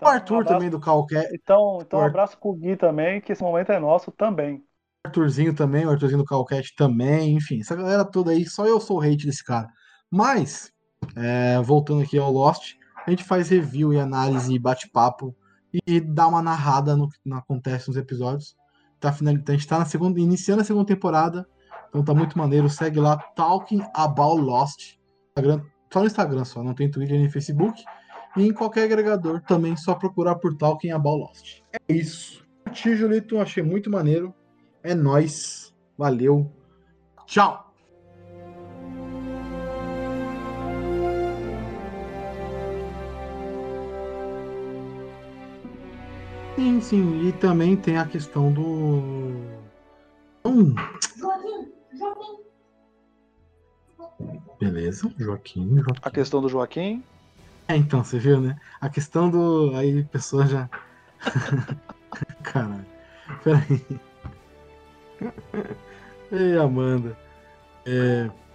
Então, o Arthur um abraço, também do Calcast. Então, então um abraço pro Gui também, que esse momento é nosso também. Arthurzinho também, o Arthurzinho do Calcast também, enfim, essa galera toda aí, só eu sou o hate desse cara. Mas, é, voltando aqui ao Lost, a gente faz review e análise e bate-papo e dá uma narrada no que acontece nos episódios. Tá, a gente tá na segunda, iniciando a segunda temporada, então tá muito maneiro. Segue lá, Talking About Lost. Instagram, só no Instagram, só, não tem Twitter nem Facebook. E em qualquer agregador também, só procurar por Talking About Lost. É isso. Tio Julito, achei muito maneiro. É nóis. Valeu. Tchau. Sim, sim. E também tem a questão do... Hum. Joaquim, Joaquim. Beleza, Joaquim, Joaquim. A questão do Joaquim... É, então, você viu, né? A questão do... Aí, pessoa já... Caralho. Peraí. Ei, Amanda. É...